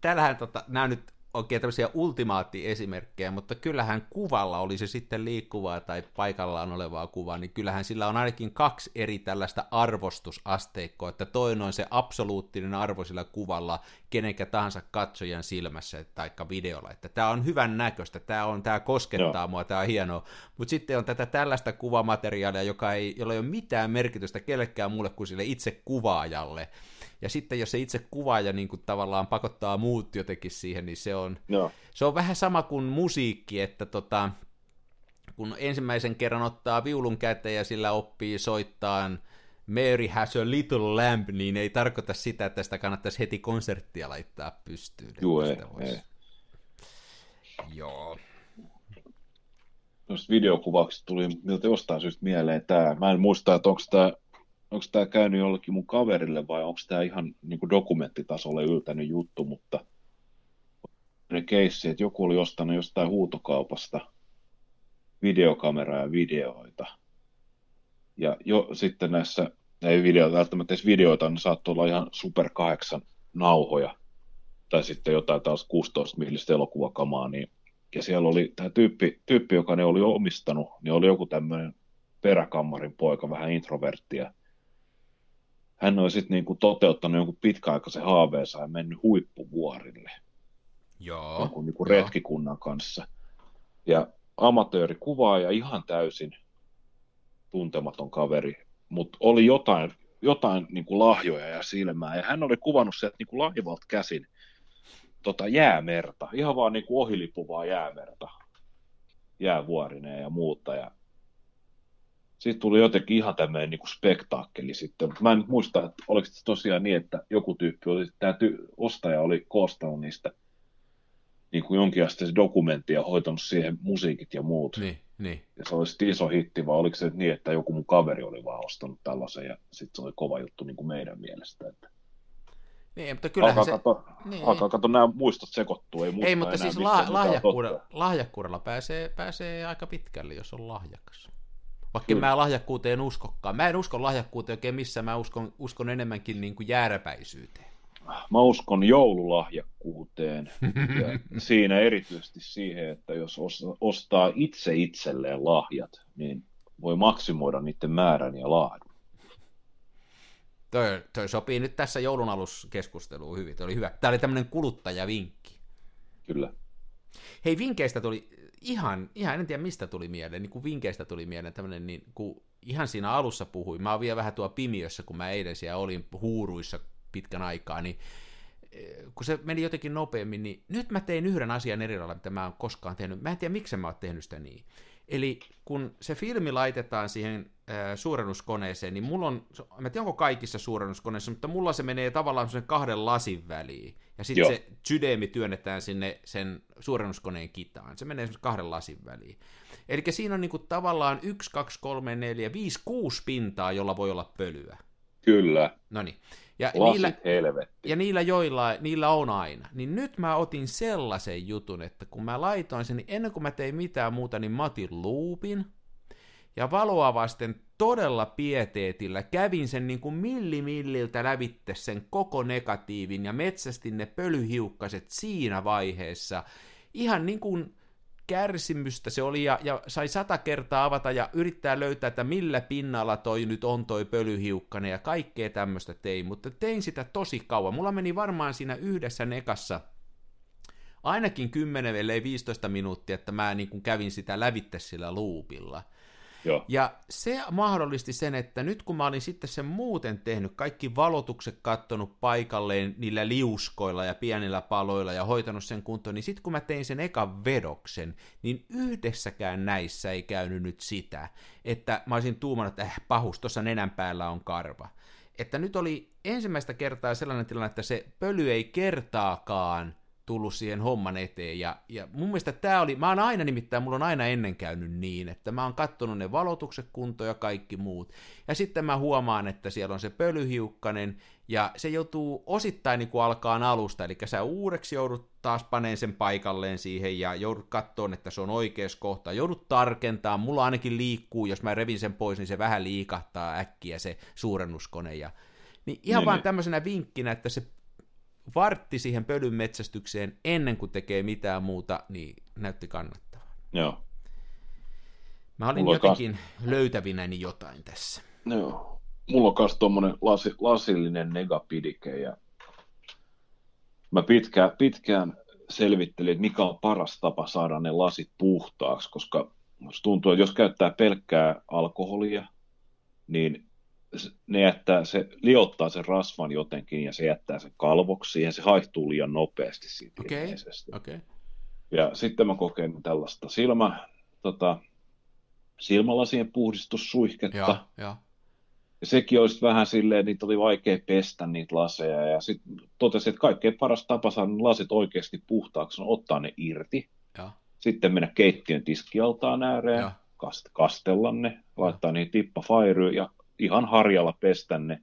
Täällähän, tota, nämä on nyt oikein tämmöisiä ultimaattiesimerkkejä, mutta kyllähän kuvalla, oli se sitten liikkuvaa tai paikallaan olevaa kuvaa, niin kyllähän sillä on ainakin kaksi eri tällaista arvostusasteikkoa, että toinen on se absoluuttinen arvo sillä kuvalla kenenkä tahansa katsojan silmässä tai videolla, että tämä on hyvän näköistä, tämä, on, tämä koskettaa Joo. mua, tämä on hienoa, mutta sitten on tätä tällaista kuvamateriaalia, joka ei, jolla ei ole mitään merkitystä kellekään muulle kuin sille itse kuvaajalle. Ja sitten jos se itse kuvaaja niin kuin tavallaan pakottaa muut jotenkin siihen, niin se on, no. se on vähän sama kuin musiikki, että tota, kun ensimmäisen kerran ottaa viulun käteen ja sillä oppii soittaan Mary Has a Little Lamb, niin ei tarkoita sitä, että sitä kannattaisi heti konserttia laittaa pystyyn. Joo, ei, ei. Joo. Tuosta videokuvauksesta tuli jostain syystä mieleen tämä. Mä en muista, että onko tämä... Onko tämä käynyt jollekin mun kaverille vai onko tämä ihan niin kuin dokumenttitasolle yltänyt juttu, mutta ne keissi, että joku oli ostanut jostain huutokaupasta videokameraa ja videoita. Ja jo sitten näissä, ei videoita, välttämättä edes videoita, ne saattoi olla ihan super kahdeksan nauhoja tai sitten jotain taas kuusitoista millistä elokuvakamaa. Niin, ja siellä oli tämä tyyppi, tyyppi, joka ne oli omistanut, niin oli joku tämmöinen peräkammarin poika, vähän introverttia. Hän oli sitten niinku toteuttanut jonkun pitkäaikaisen haaveensa ja mennyt huippuvuorille. Joo. Jonkun niinku retkikunnan kanssa. Ja amatöörikuvaaja, ihan täysin tuntematon kaveri, mutta oli jotain, jotain niinku lahjoja ja silmää. Ja hän oli kuvannut sieltä niinku laivalta käsin tota jäämerta, ihan vaan niinku ohilipuvaa jäämerta, jäävuorineen ja muuta. Ja siitä tuli jotenkin ihan tämmöinen niin kuin spektaakkeli sitten, mutta mä en nyt muista, että oliko se tosiaan niin, että joku tyyppi oli, tämä ty- ostaja oli koostanut niistä niin kuin jonkinasteista dokumenttia, hoitanut siihen musiikit ja muut. Niin, niin. Ja se oli sitten iso hitti, vai oliko se niin, että joku mun kaveri oli vaan ostanut tällaisen ja sitten se oli kova juttu niin kuin meidän mielestä, että... Niin, mutta kyllähän se... Kato, niin. Alkaa katsoa, nämä muistot sekoittuu, ei muista ei, mutta enää siis la- lahjakkuudella, lahjakkuudella pääsee, pääsee aika pitkälle, jos on lahjakas. Vaikka Kyllä. mä lahjakkuuteen uskokkaan. Mä en usko lahjakkuuteen oikein missä, mä uskon, uskon enemmänkin niin kuin jääräpäisyyteen. Mä uskon joululahjakkuuteen ja siinä erityisesti siihen, että jos ostaa itse itselleen lahjat, niin voi maksimoida niiden määrän ja laadun. Toi, toi sopii nyt tässä joulun aluskeskusteluun hyvin, toi oli hyvä. Tää oli tämmönen kuluttajavinkki. Kyllä. Hei, vinkkeistä tuli... Ihan, ihan, en tiedä mistä tuli mieleen, niin kuin vinkkeistä tuli mieleen tämmöinen, niin kuin ihan siinä alussa puhuin, mä oon vielä vähän tuo pimiössä, kun mä eilen siellä olin huuruissa pitkän aikaa, niin kun se meni jotenkin nopeammin, niin nyt mä tein yhden asian eri lailla, mitä mä oon koskaan tehnyt, mä en tiedä miksi mä oon tehnyt sitä niin. Eli kun se filmi laitetaan siihen ää, suurennuskoneeseen, niin mulla on, mä en tiedä onko kaikissa suurennuskoneissa, mutta mulla se menee tavallaan sen kahden lasin väliin, ja sitten se sydeemi työnnetään sinne sen suurennuskoneen kitaan, se menee kahden lasin väliin. Eli siinä on niinku tavallaan yksi, kaksi, kolme, neljä, viisi, kuusi pintaa, jolla voi olla pölyä. Kyllä. Noniin. Ja niillä, ja niillä joilla, niillä on aina. Niin nyt mä otin sellaisen jutun, että kun mä laitoin sen, niin ennen kuin mä tein mitään muuta, niin mä otin luupin ja valoa vasten todella pieteetillä kävin sen niin kuin millimilliltä lävitte sen koko negatiivin ja metsästin ne pölyhiukkaset siinä vaiheessa. Ihan niin kuin kärsimystä se oli ja, ja sai sata kertaa avata ja yrittää löytää, että millä pinnalla toi nyt on toi pölyhiukkane ja kaikkea tämmöistä tein, mutta tein sitä tosi kauan. Mulla meni varmaan siinä yhdessä nekassa ainakin kymmenen viisitoista minuuttia, että mä niin kuin kävin sitä lävitte sillä luupilla. Joo. Ja se mahdollisti sen, että nyt kun mä olin sitten sen muuten tehnyt, kaikki valotukset kattonut paikalleen niillä liuskoilla ja pienillä paloilla ja hoitanut sen kuntoon, niin sitten kun mä tein sen ekan vedoksen, niin yhdessäkään näissä ei käynyt nyt sitä, että mä olisin tuumannut, että äh, pahus, tuossa nenän päällä on karva. Että nyt oli ensimmäistä kertaa sellainen tilanne, että se pöly ei kertaakaan tullut siihen homman eteen, ja, ja mun mielestä tämä oli, mä oon aina nimittäin, mulla on aina ennen käynyt niin, että mä oon kattonut ne valotukset kuntoon ja kaikki muut, ja sitten mä huomaan, että siellä on se pölyhiukkanen, ja se joutuu osittain niin kuin alkaan alusta, eli sä uudeksi joudut taas paneen sen paikalleen siihen, ja joudut kattoon, että se on oikeassa kohtaa, joudut tarkentamaan, mulla ainakin liikkuu, jos mä revin sen pois, niin se vähän liikahtaa äkkiä se suurennuskone, ja niin ihan no, vaan tämmöisenä vinkkinä, että se vartti siihen pölyn metsästykseen ennen kuin tekee mitään muuta, niin näytti kannattavaa. Joo. Mä olin mulla jotenkin kas... löytävinäni jotain tässä. Joo. Mulla on myös tuommoinen lasi, lasillinen negapidike, ja mä pitkään, pitkään selvittelin, että mikä on paras tapa saada ne lasit puhtaaksi, koska tuntuu, että jos käyttää pelkkää alkoholia, niin ne jättää, se liottaa sen rasvan jotenkin ja se jättää sen kalvoksi ja se haihtuu liian nopeasti siitä okay. ilmeisesti. Okay. Ja sitten mä kokeilin tällaista silmä, tota, silmälasien puhdistussuihketta. Ja, ja. ja sekin olisi vähän silleen, että niitä oli vaikea pestä niitä laseja. Ja sitten totesin, että kaikkein paras tapa saada lasit oikeasti puhtaaksi on ottaa ne irti. Ja. Sitten mennä keittiön tiskialtaan ääreen, ja. Kast- kastella ne, laittaa ja. Niihin tippafairyyn ja ihan harjalla pestä ne,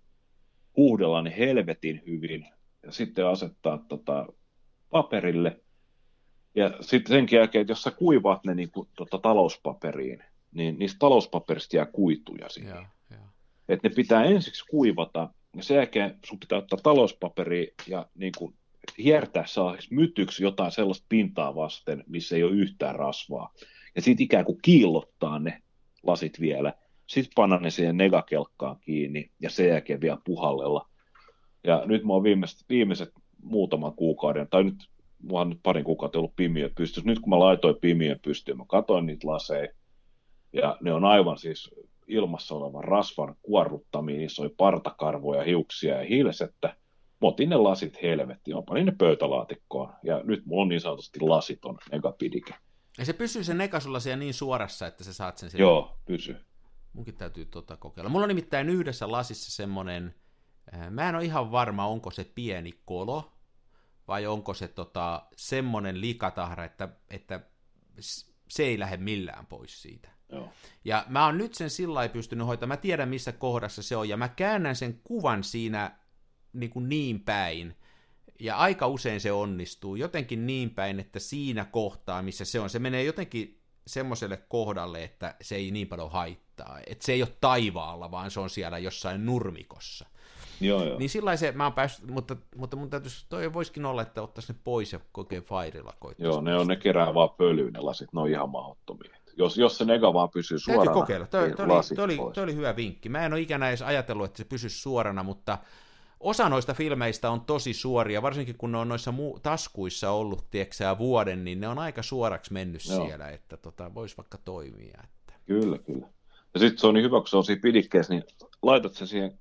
huuhdella ne helvetin hyvin ja sitten asettaa tota, paperille. Ja sitten senkin jälkeen, että jos sä kuivaat ne niin kuin, tota, talouspaperiin, niin niistä talouspaperista jää kuituja siihen. Että ne pitää ensiksi kuivata ja sen jälkeen sun pitää ottaa talouspaperi ja niin kuin, hiertää sellaiseksi mytyksi jotain sellaista pintaa vasten, missä ei ole yhtään rasvaa. Ja siitä ikään kuin kiillottaa ne lasit vielä. Sitten panna ne siihen negakelkkaan kiinni ja sen jälkeen vielä puhallella. Ja nyt mä oon viimeiset, viimeiset muutaman kuukauden, tai nyt mä oon nyt parin kuukautta ollut pimiön pystyssä. Nyt kun mä laitoin pimiön pystyyn, mä katsoin niitä laseja. Ja ne on aivan siis ilmassa olevan rasvan kuorruttamia. Niissä oli partakarvoja, hiuksia ja hiilsettä. Mä otin ne lasit helvettiin, mä panin ne pöytälaatikkoon. Ja nyt mulla on niin sanotusti lasiton negapidike. Ja se pysyy se nega sulla siellä niin suorassa, että sä saat sen siellä? Joo, pysyy. Munkin täytyy tota kokeilla. Mulla on nimittäin yhdessä lasissa semmoinen, mä en ole ihan varma, onko se pieni kolo, vai onko se tota, semmoinen likatahra, että, että se ei lähde millään pois siitä. Joo. Ja mä oon nyt sen sillä lailla pystynyt hoitamaan, mä tiedän missä kohdassa se on, ja mä käännän sen kuvan siinä niin, kuin niin päin, ja aika usein se onnistuu jotenkin niin päin, että siinä kohtaa, missä se on, se menee jotenkin semmoiselle kohdalle, että se ei niin paljon haittaa, että se ei ole taivaalla, vaan se on siellä jossain nurmikossa. Joo, joo. Niin sillä se, mä oon päässyt, mutta, mutta mun täytyisi, toi voisikin olla, että ottaisi ne pois ja kokein fairilla koittaisi. Joo, ne, on, ne kerää vaan pölyä ne lasit, ne on ihan mahdottomia. Jos, jos se nega vaan pysyy suorana. Täytyy kokeilla, toi, toi, toi, toi, oli, toi oli hyvä vinkki. Mä en ole ikänä edes ajatellut, että se pysyisi suorana, mutta osa noista filmeistä on tosi suoria, varsinkin kun ne on noissa mu- taskuissa ollut, tieksää, vuoden, niin ne on aika suoraksi mennyt Joo. siellä, että tota, voisi vaikka toimia. Että. Kyllä, kyllä. Ja sitten se on niin hyvä, kun se on siinä pidikkeessä, niin laitat sen siihen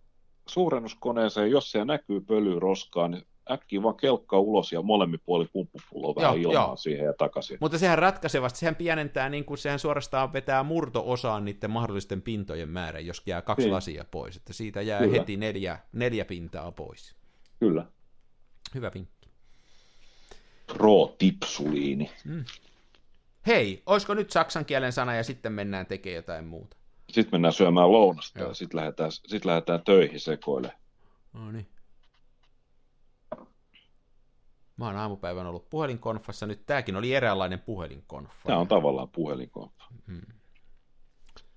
suurennuskoneeseen, jos siellä näkyy pölyä roskaa, niin äkkiä vaan kelkkaa ulos ja molemmin puolin pumppupulloa vähän joo, ilmaa joo. siihen ja takaisin. Mutta sehän ratkaisevasti, sehän pienentää, niin kuin sehän suorastaan vetää murto-osaan niiden mahdollisten pintojen määrä, jos jää kaksi niin. lasia pois, että siitä jää Kyllä. heti neljä, neljä pintaa pois. Kyllä. Hyvä vinkki. Pro-tipsuliini. Mm. Hei, olisiko nyt saksan kielen sana ja sitten mennään tekemään jotain muuta? Sitten mennään syömään lounasta joo. ja sitten lähdetään, sit lähdetään töihin sekoilemaan. No niin. Mä oon aamupäivän ollut puhelinkonfassa, nyt tääkin oli eräänlainen puhelinkonfa. Tää on tavallaan puhelinkonfa. Mm.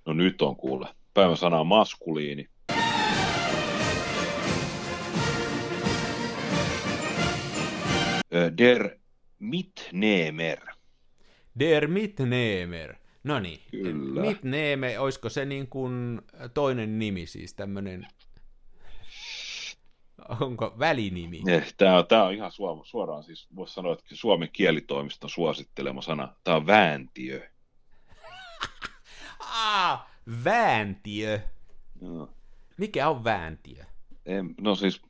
No nyt on kuule. Päivän sana on maskuliini. Der Mitnehmer. Der Mitnehmer. No niin. Mitnehmer, oisko se niin kuin toinen nimi siis tämmönen? Onko välinimi? Tämä on, tämä on ihan suoraan, suoraan siis voisi sanoa, että Suomen kielitoimiston suosittelema sana. Tämä on vääntiö. ah, vääntiö. No. Mikä on vääntiö? En, no siis,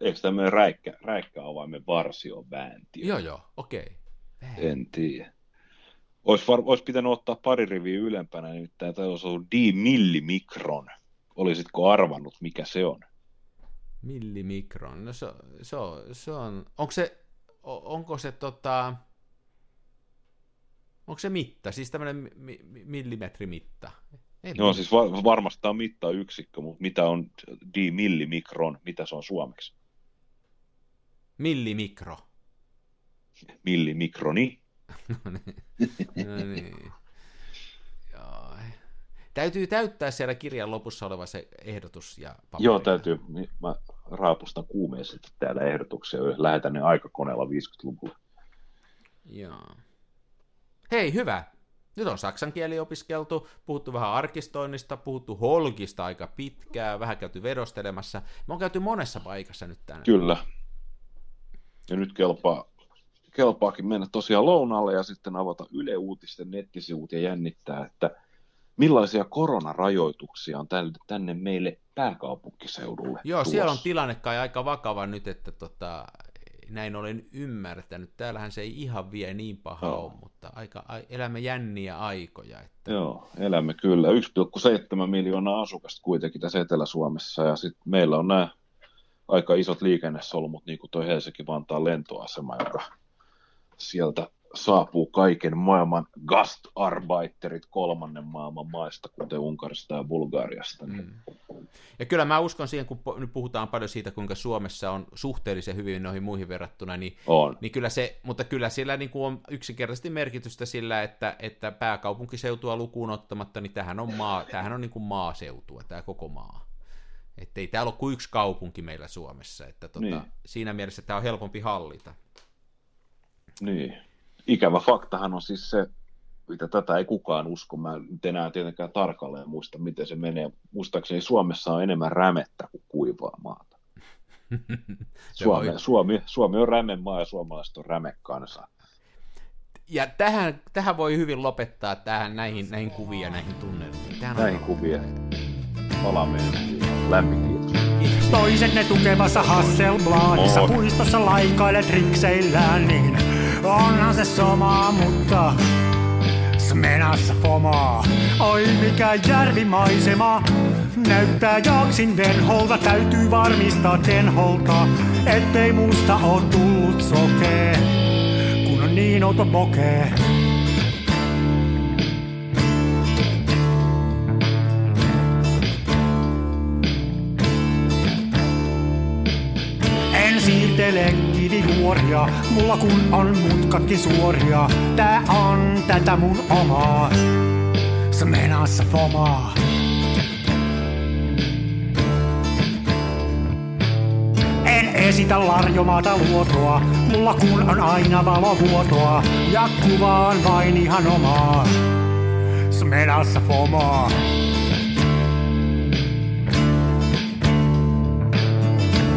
eikö tämmöinen räikkä, räikkäavaimen varsi on vääntiö? Joo, joo, okei. Okay. En tiedä. Olisi, var, olisi pitänyt ottaa pari riviä ylempänä, nimittäin tämä olisi ollut D-millimikron. Olisitko arvannut, mikä se on? Millimikron, no se, se, on, se on, onko se, onko se tota, onko se mitta, siis tämmöinen mi- mi- millimetrimitta? Ei, no siis va- varmasti tämä on mittayksikkö, mutta mitä on di millimikron, mitä se on suomeksi? Millimikro. Millimikroni. No niin. No niin. Joo. Täytyy täyttää siellä kirjan lopussa oleva se ehdotus ja paperi. Joo, täytyy. Mä raapustan kuumeisesti täällä ehdotuksia. Lähetän ne aikakoneella viisikymmentäluvulla. Joo. Hei, hyvä. Nyt on saksan kieli opiskeltu, puhuttu vähän arkistoinnista, puhuttu Holgista aika pitkään, vähän käyty vedostelemassa. Me on käyty monessa paikassa nyt tänään. Kyllä. Ja nyt kelpaa, kelpaakin mennä tosiaan lounalle ja sitten avata Yle Uutisten nettisivut ja jännittää, että millaisia koronarajoituksia on tänne meille pääkaupunkiseudulle. Joo, tuossa. Siellä on tilanne kai aika vakava nyt, että tota, näin olen ymmärtänyt. Täällähän se ei ihan vie niin pahaa ole, mutta aika, elämme jänniä aikoja. Että... Joo, elämme kyllä. yksi pilkku seitsemän miljoonaa asukasta kuitenkin tässä Etelä-Suomessa ja sitten meillä on nämä aika isot liikennesolmut, niin kuin tuo Helsinki-Vantaan lentoasema, joka sieltä saapuu kaiken maailman gastarbeiterit kolmannen maailman maista, kuten Unkarista ja Bulgariasta. Mm. Ja kyllä mä uskon siihen, kun nyt puhutaan paljon siitä, kuinka Suomessa on suhteellisen hyvin noihin muihin verrattuna, niin, niin kyllä se, mutta kyllä sillä niin kuin on yksinkertaisesti merkitystä sillä, että, että pääkaupunkiseutua lukuun ottamatta, niin tämähän on, maa, tämähän on niin kuin maaseutua, tämä koko maa. Että ei täällä ole kuin yksi kaupunki meillä Suomessa, että tota, niin. Siinä mielessä tämä on helpompi hallita. Niin. Ikävä faktahan on siis se, mitä tätä ei kukaan usko. Mä nyt enää tietenkään tarkalleen muista, miten se menee. Muistaakseni Suomessa on enemmän rämettä kuin kuivaa maata. Suomi, voi... Suomi, Suomi on rämemaa ja suomalaiset on rämekansa. Ja tähän, tähän voi hyvin lopettaa tähän, näihin, näihin kuvia, näihin tunnelmiin. Näihin kuvia. Palaamme lämmin kiitos. Toisenne tukevassa Hasselbladissa oh. puistossa laikaile trikseillään niin. Onhan se sama, mutta smenassa FOMA. Oi mikä järvimaisema. Näyttää jaksin venholta. Täytyy varmistaa tenholta, ettei musta oo tullut sokee, kun on niin outo pokee. Siirtele kivijuoria, mulla kun on mutkatkin suoria. Tää on tätä mun omaa, smenassa FOMAa. En esitä larjomaata luotoa, mulla kun on aina valovuotoa. Ja kuvaan vain ihan omaa, smenassa FOMAa.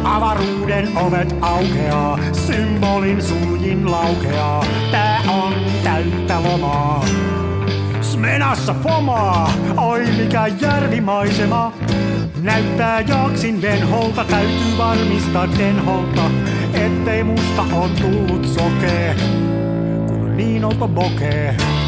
Avaruuden ovet aukeaa, symbolin suljin laukeaa. Tää on täyttä lomaa, smenassa FOMAa. Oi mikä järvimaisema. Näyttää jaksin venholta. Täytyy varmistaa tenholta, ettei musta on tullut sokee, kun niin olta bokee.